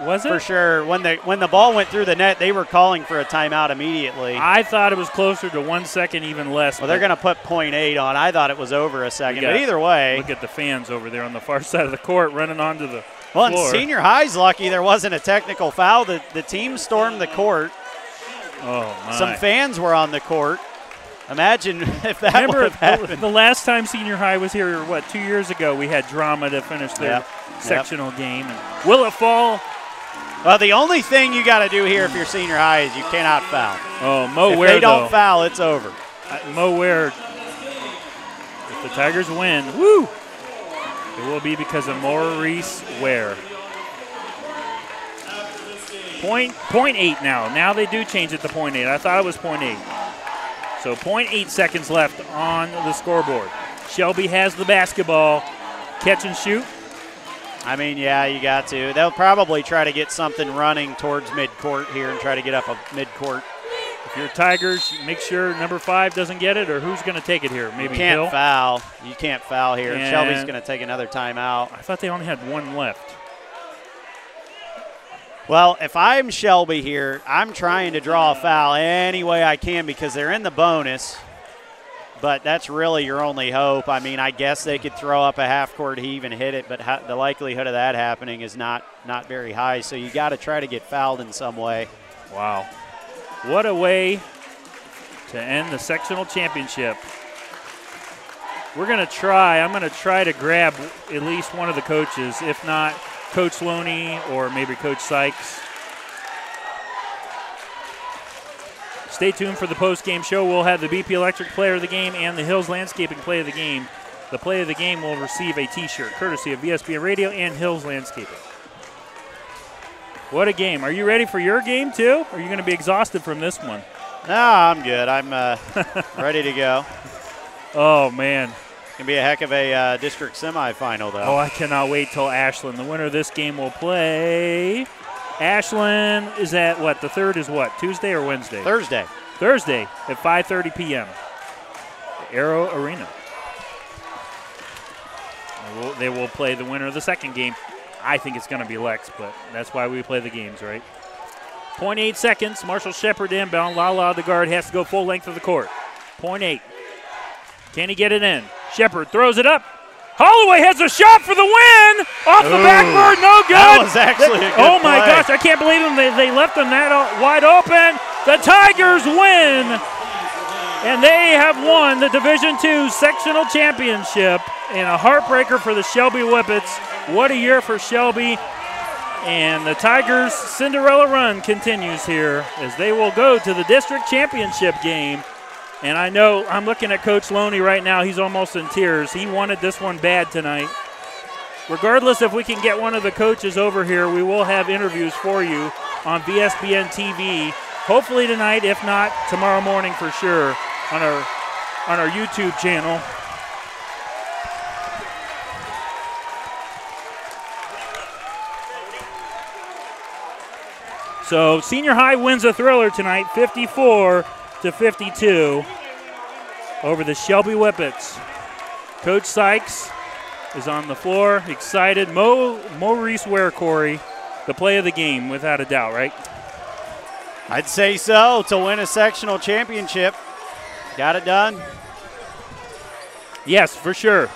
Was it? For sure. When the when the ball went through the net, they were calling for a timeout immediately. I thought it was closer to one second, even less. Well, they're going to put point eight on. I thought it was over a second. But either way. Look at the fans over there on the far side of the court running onto the well, floor. Well, Senior High's lucky there wasn't a technical foul. The, the team stormed the court. Oh, my. Some fans were on the court. Imagine if that Remember, would have happened. The last time Senior High was here, what, two years ago, we had drama to finish their yep. sectional yep. game. And will it fall? Well, the only thing you got to do here if you're Senior High is you cannot foul. Oh, Mo Ware, If they don't though, foul, it's over. Uh, Mo Ware, if the Tigers win, woo, it will be because of Maurice Ware. Point, point eight now. Now they do change it to point eight. I thought it was point eight. So point eight seconds left on the scoreboard. Shelby has the basketball. Catch and shoot. I mean, yeah, you got to. They'll probably try to get something running towards midcourt here and try to get up a midcourt. If you're Tigers, make sure number five doesn't get it, or who's going to take it here? Maybe you can't Hill? foul. You can't foul here. And Shelby's going to take another timeout. I thought they only had one left. Well, if I'm Shelby here, I'm trying to draw a foul any way I can because they're in the bonus, but that's really your only hope. I mean, I guess they could throw up a half-court heave and hit it, but the likelihood of that happening is not, not very high, so you got to try to get fouled in some way. Wow. What a way to end the sectional championship. We're going to try. I'm going to try to grab at least one of the coaches, if not Coach Loney or maybe Coach Sykes. Stay tuned for the post-game show. We'll have the B P Electric player of the game and the Hills Landscaping play of the game. The play of the game will receive a T-shirt, courtesy of V S B N Radio and Hills Landscaping. What a game. Are you ready for your game, too? Or are you going to be exhausted from this one? No, I'm good. I'm uh, ready to go. Oh, man. It's going to be a heck of a uh, district semifinal, though. Oh, I cannot wait till Ashland. The winner of this game will play. Ashland is at what? The third is what? Tuesday or Wednesday? Thursday. Thursday at five thirty p m The Arrow Arena. They will, they will play the winner of the second game. I think it's going to be Lex, but that's why we play the games, right? zero point eight seconds. Marshall Shepard inbound. Lala, the guard, has to go full length of the court. zero point eight. Can he get it in? Shepard throws it up. Holloway has a shot for the win. Off the Ooh, backboard, no good. That was actually a good Oh, my play. Gosh, I can't believe them. They, they left them that wide open. The Tigers win, and they have won the Division two sectional championship and a heartbreaker for the Shelby Whippets. What a year for Shelby. And the Tigers' Cinderella run continues here as they will go to the district championship game. And I know I'm looking at Coach Loney right now. He's almost in tears. He wanted this one bad tonight. Regardless if we can get one of the coaches over here, we will have interviews for you on V S B N T V. Hopefully tonight, if not tomorrow morning for sure, on our on our YouTube channel. So Senior High wins a thriller tonight, fifty-four to fifty-two over the Shelby Whippets. Coach Sykes is on the floor, excited. Mo, Maurice Ware, Corey, the play of the game, without a doubt, right? I'd say so, to win a sectional championship. Got it done? Yes, for sure.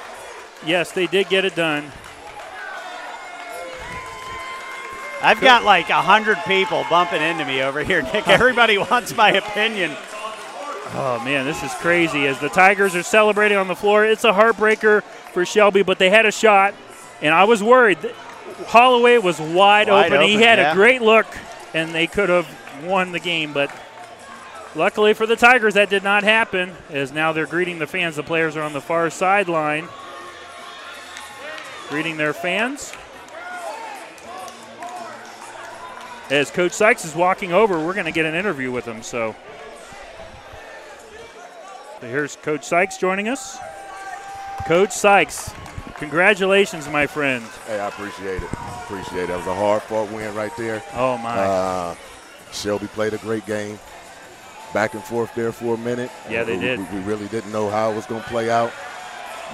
Yes, they did get it done. I've Good. got like one hundred people bumping into me over here, Nick. Everybody wants my opinion. Oh, man, this is crazy. As the Tigers are celebrating on the floor, it's a heartbreaker for Shelby, but they had a shot, and I was worried. Holloway was wide, wide open. open. He had yeah. a great look, and they could have won the game, but luckily for the Tigers, that did not happen, as now they're greeting the fans. The players are on the far sideline greeting their fans. As Coach Sykes is walking over, we're going to get an interview with him. So. so here's Coach Sykes joining us. Coach Sykes, congratulations, my friend. Hey, I appreciate it. I appreciate it. That was a hard-fought win right there. Oh, my. Uh, Shelby played a great game. Back and forth there for a minute. Yeah, they we, did. We, we really didn't know how it was going to play out.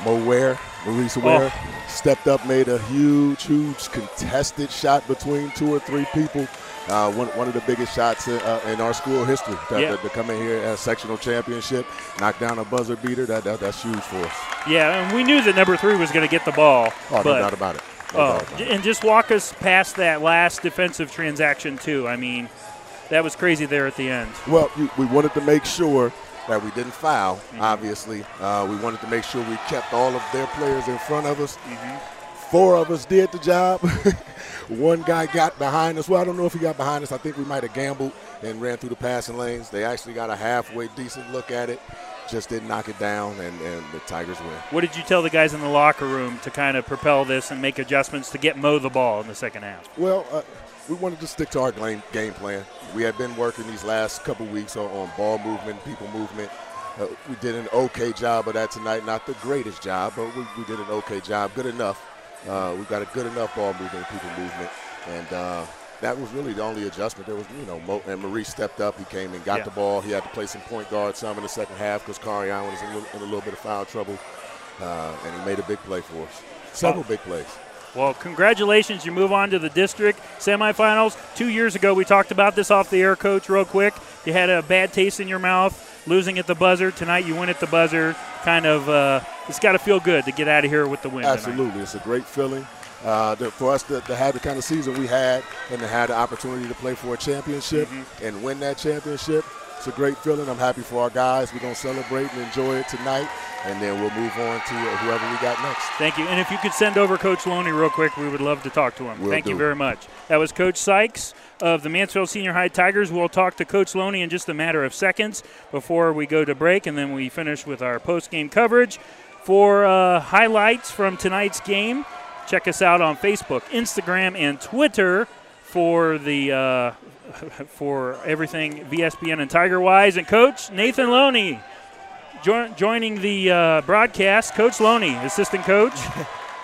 Mo Ware, Maurice Ware, oh. stepped up, made a huge, huge contested shot between two or three people. Uh, one, one of the biggest shots in, uh, in our school history to, yeah. to, to come in here as sectional championship, knock down a buzzer beater. That, that that's huge for us. Yeah, and we knew that number three was going to get the ball. Oh, but, no doubt about it. No oh, doubt about and it. Just walk us past that last defensive transaction too. I mean, that was crazy there at the end. Well, we wanted to make sure that we didn't foul, mm-hmm. obviously. Uh, we wanted to make sure we kept all of their players in front of us. Mm-hmm. Four of us did the job. One guy got behind us. Well, I don't know if he got behind us. I think we might have gambled and ran through the passing lanes. They actually got a halfway decent look at it, just didn't knock it down, and, and the Tigers win. What did you tell the guys in the locker room to kind of propel this and make adjustments to get Mo the ball in the second half? Well, uh, we wanted to stick to our game plan. We had been working these last couple weeks on, on ball movement, people movement. Uh, we did an okay job of that tonight. Not the greatest job, but we, we did an okay job. Good enough. Uh, we've got a good enough ball movement, people movement. And uh, that was really the only adjustment. There was, you know, Mo, and Maurice stepped up. He came and got yeah. the ball. He had to play some point guard some in the second half because Carion was in a, little, in a little bit of foul trouble. Uh, and he made a big play for us. Several oh. big plays. Well, congratulations. You move on to the district semifinals. Two years ago, we talked about this off the air, Coach, real quick. You had a bad taste in your mouth, losing at the buzzer. Tonight you win at the buzzer. Kind of uh, it's got to feel good to get out of here with the win. Absolutely. Tonight. It's a great feeling. Uh, the, for us to, to have the kind of season we had and to have the opportunity to play for a championship mm-hmm. and win that championship, it's a great feeling. I'm happy for our guys. We're going to celebrate and enjoy it tonight, and then we'll move on to whoever we got next. Thank you. And if you could send over Coach Loney real quick, we would love to talk to him. We'll Thank do. you very much. That was Coach Sykes of the Mansfield Senior High Tigers. We'll talk to Coach Loney in just a matter of seconds before we go to break, and then we finish with our post-game coverage. For uh, highlights from tonight's game, check us out on Facebook, Instagram, and Twitter for the uh, for everything V S B N and Tiger Wise. And Coach Nathan Loney jo joining the uh, broadcast. Coach Loney, assistant coach.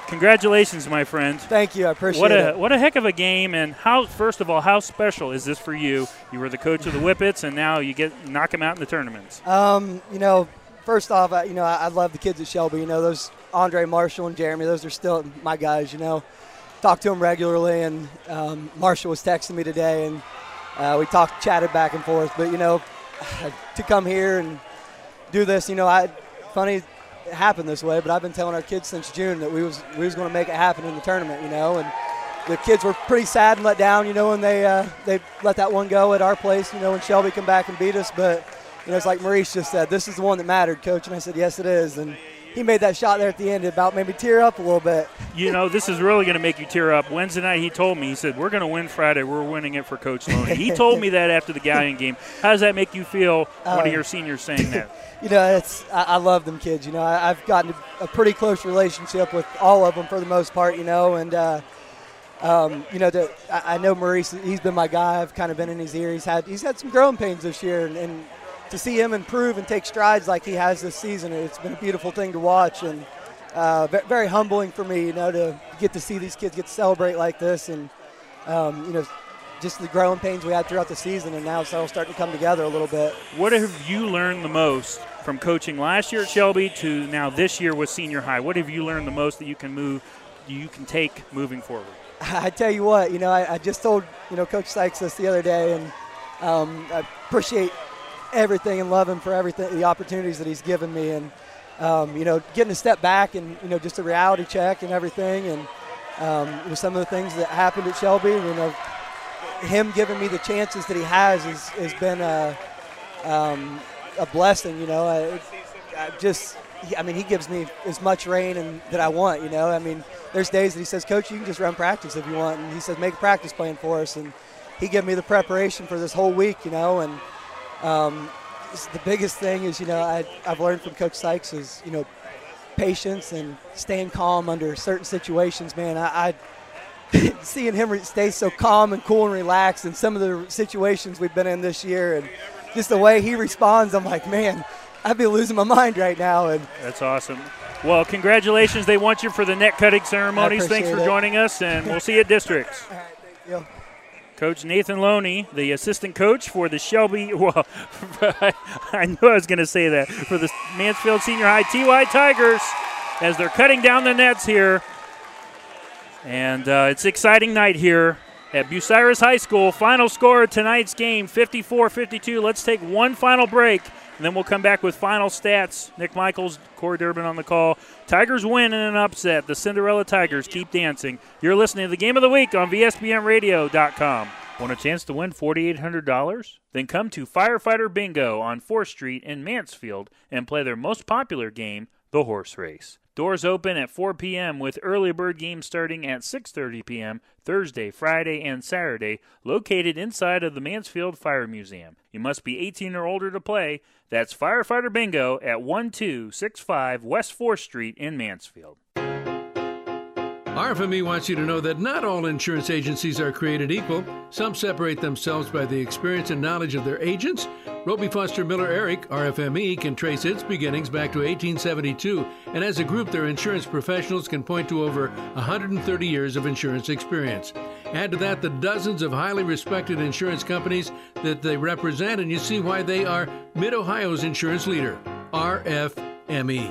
Congratulations, my friend. Thank you. I appreciate what a, it. What a heck of a game. And how, first of all, how special is this for you? You were the coach of the Whippets, and now you get knock them out in the tournaments. Um, you know, first off, I, you know, I, I love the kids at Shelby. You know, those Andre, Marshall, and Jeremy, those are still my guys, you know. Talk to them regularly, and um, Marshall was texting me today, and uh, we talked, chatted back and forth. But, you know, to come here and do this, you know, I funny – it happened this way, but I've been telling our kids since June that we was we was going to make it happen in the tournament, you know. And the kids were pretty sad and let down, you know, when they uh, they let that one go at our place, you know, when Shelby come back and beat us. But you know, it's like Maurice just said, this is the one that mattered, Coach. And I said, yes, it is. And he made that shot there at the end. It about made me tear up a little bit. You know, this is really going to make you tear up. Wednesday night he told me, he said, we're going to win Friday. We're winning it for Coach Loney. He told me that after the Galleon game. How does that make you feel when um, you hear seniors saying that? You know, it's I, I love them kids. You know, I, I've gotten a pretty close relationship with all of them for the most part, you know. And, uh, um, you know, the, I, I know Maurice, he's been my guy. I've kind of been in his ear. He's had, he's had some growing pains this year, and, and – to see him improve and take strides like he has this season, it's been a beautiful thing to watch, and uh, very humbling for me, you know, to get to see these kids get to celebrate like this, and, um, you know, just the growing pains we had throughout the season, and now it's all starting to come together a little bit. What have you learned the most from coaching last year at Shelby to now this year with Senior High? What have you learned the most that you can move, you can take moving forward? I tell you what, you know, I, I just told, you know, Coach Sykes this the other day, and um, I appreciate everything and love him for everything, the opportunities that he's given me, and um, you know, getting a step back and, you know, just a reality check and everything, and um, you know, some of the things that happened at Shelby, you know, him giving me the chances that he has is, has been a um, a blessing. You know, I, I just, I mean, he gives me as much rein and that I want. You know, I mean, there's days that he says, Coach, you can just run practice if you want, and he says, make a practice plan for us, and he gave me the preparation for this whole week. You know, and Um, the biggest thing is, you know, I, I've learned from Coach Sykes is, you know, patience and staying calm under certain situations. Man, I, I seeing him stay so calm and cool and relaxed in some of the situations we've been in this year, and just the way he responds, I'm like, man, I'd be losing my mind right now. And that's awesome. Well, congratulations. They want you for the net cutting ceremonies. Thanks for it. joining us, and we'll see you at districts. All right, thank you. Coach Nathan Loney, the assistant coach for the Shelby, well, I knew I was going to say that, for the Mansfield Senior High T Y Tigers as they're cutting down the nets here. And uh, it's an exciting night here at Bucyrus High School. Final score of tonight's game, fifty-four fifty-two. Let's take one final break, and then we'll come back with final stats. Nick Michaels, Corey Durbin on the call. Tigers win in an upset. The Cinderella Tigers keep dancing. You're listening to the Game of the Week on V S B N Radio dot com. Want a chance to win four thousand eight hundred dollars? Then come to Firefighter Bingo on fourth street in Mansfield and play their most popular game, the horse race. Doors open at four p m with early bird games starting at six thirty p m Thursday, Friday, and Saturday, located inside of the Mansfield Fire Museum. You must be eighteen or older to play. That's Firefighter Bingo at one two six five West fourth street in Mansfield. R F M E wants you to know that not all insurance agencies are created equal. Some separate themselves by the experience and knowledge of their agents. Roby Foster Miller Eric, R F M E, can trace its beginnings back to eighteen seventy-two, and as a group, their insurance professionals can point to over one hundred thirty years of insurance experience. Add to that the dozens of highly respected insurance companies that they represent, and you see why they are Mid-Ohio's insurance leader, R F M E.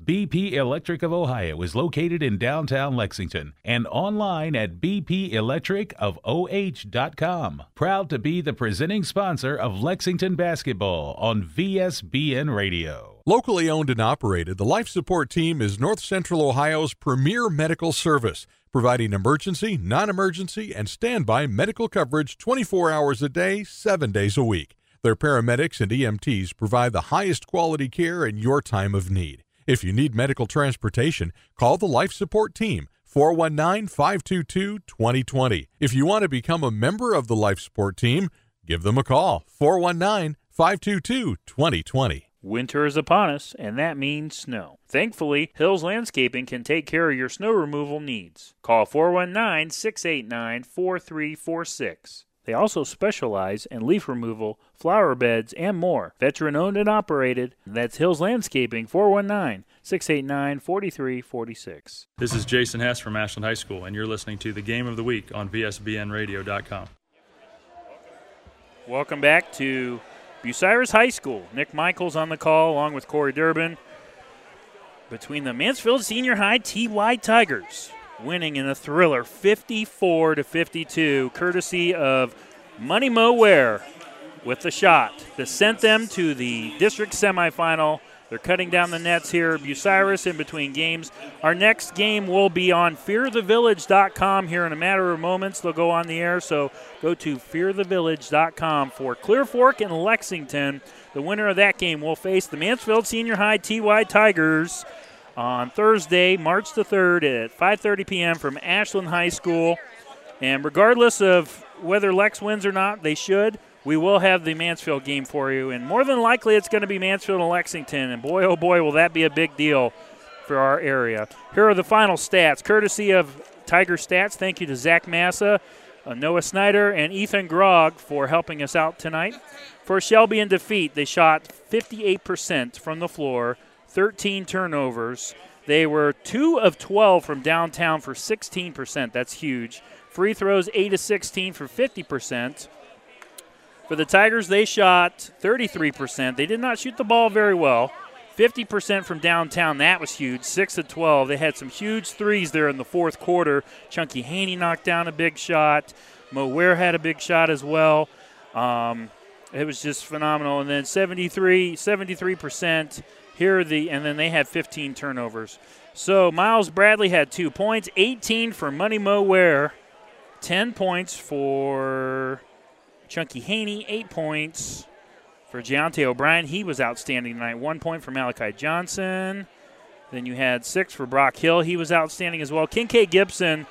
B P Electric of Ohio is located in downtown Lexington and online at b p electric of o h dot com. Proud to be the presenting sponsor of Lexington Basketball on V S B N Radio. Locally owned and operated, the Life Support Team is North Central Ohio's premier medical service, providing emergency, non-emergency, and standby medical coverage twenty-four hours a day, seven days a week. Their paramedics and E M Ts provide the highest quality care in your time of need. If you need medical transportation, call the Life Support Team, four one nine, five two two, two zero two zero. If you want to become a member of the Life Support Team, give them a call, four one nine, five two two, two zero two zero. Winter is upon us, and that means snow. Thankfully, Hills Landscaping can take care of your snow removal needs. Call four one nine, six eight nine, four three four six. They also specialize in leaf removal, flower beds, and more. Veteran-owned and operated. That's Hills Landscaping, four one nine, six eight nine, four three four six. This is Jason Hess from Ashland High School, and you're listening to the Game of the Week on V S B N Radio dot com. Welcome back to Bucyrus High School. Nick Michaels on the call, along with Corey Durbin. Between the Mansfield Senior High T Y. Tigers, winning in a thriller, fifty-four to fifty-two, courtesy of Money Mo Ware with the shot that sent them to the district semifinal. They're cutting down the nets here. Bucyrus in between games. Our next game will be on fear the village dot com here in a matter of moments. They'll go on the air, so go to fear the village dot com for Clear Fork and Lexington. The winner of that game will face the Mansfield Senior High T Y. Tigers on Thursday, March the third at five thirty p m from Ashland High School. And regardless of whether Lex wins or not, they should. We will have the Mansfield game for you, and more than likely it's going to be Mansfield and Lexington, and boy, oh boy, will that be a big deal for our area. Here are the final stats, courtesy of Tiger Stats. Thank you to Zach Massa, uh, Noah Snyder, and Ethan Grog for helping us out tonight. For Shelby in defeat, they shot fifty-eight percent from the floor, thirteen turnovers. They were two of twelve from downtown for sixteen percent. That's huge. Free throws eight of sixteen for fifty percent. For the Tigers, they shot thirty-three percent. They did not shoot the ball very well. fifty percent from downtown, that was huge, six of twelve. They had some huge threes there in the fourth quarter. Chunky Haney knocked down a big shot. Mo Ware had a big shot as well. Um, it was just phenomenal. And then seventy-three percent here are the, and then they had fifteen turnovers. So Miles Bradley had two points, eighteen for Money Mo Ware, ten points for Chunky Haney, eight points for Jayonte O'Brien. He was outstanding tonight. One point for Malachi Johnson. Then you had six for Brock Hill. He was outstanding as well. Kincaid Gibson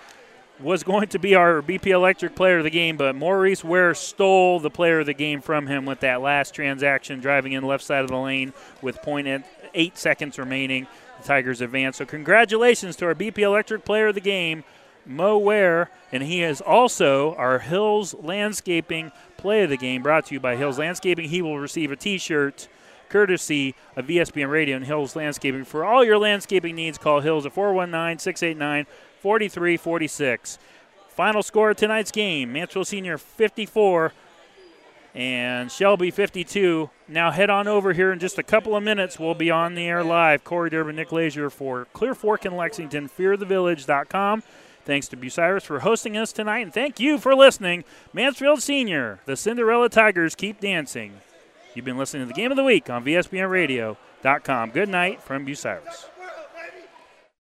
was going to be our B P Electric player of the game, but Maurice Ware stole the player of the game from him with that last transaction, driving in left side of the lane with zero point eight seconds remaining. The Tigers advance. So congratulations to our B P Electric player of the game, Mo Ware, and he is also our Hills Landscaping play of the game, brought to you by Hills Landscaping. He will receive a T-shirt courtesy of V S B N Radio and Hills Landscaping. For all your landscaping needs, call Hills at four one nine, six eight nine, four three four six. Final score of tonight's game, Mansfield Senior fifty-four and Shelby fifty-two. Now head on over here in just a couple of minutes. We'll be on the air live. Corey Durbin, Nick Lazier for Clear Fork and Lexington, fear the village dot com. Thanks to Bucyrus for hosting us tonight, and thank you for listening. Mansfield Senior, the Cinderella Tigers keep dancing. You've been listening to the Game of the Week on V S B N Radio dot com. Good night from Bucyrus.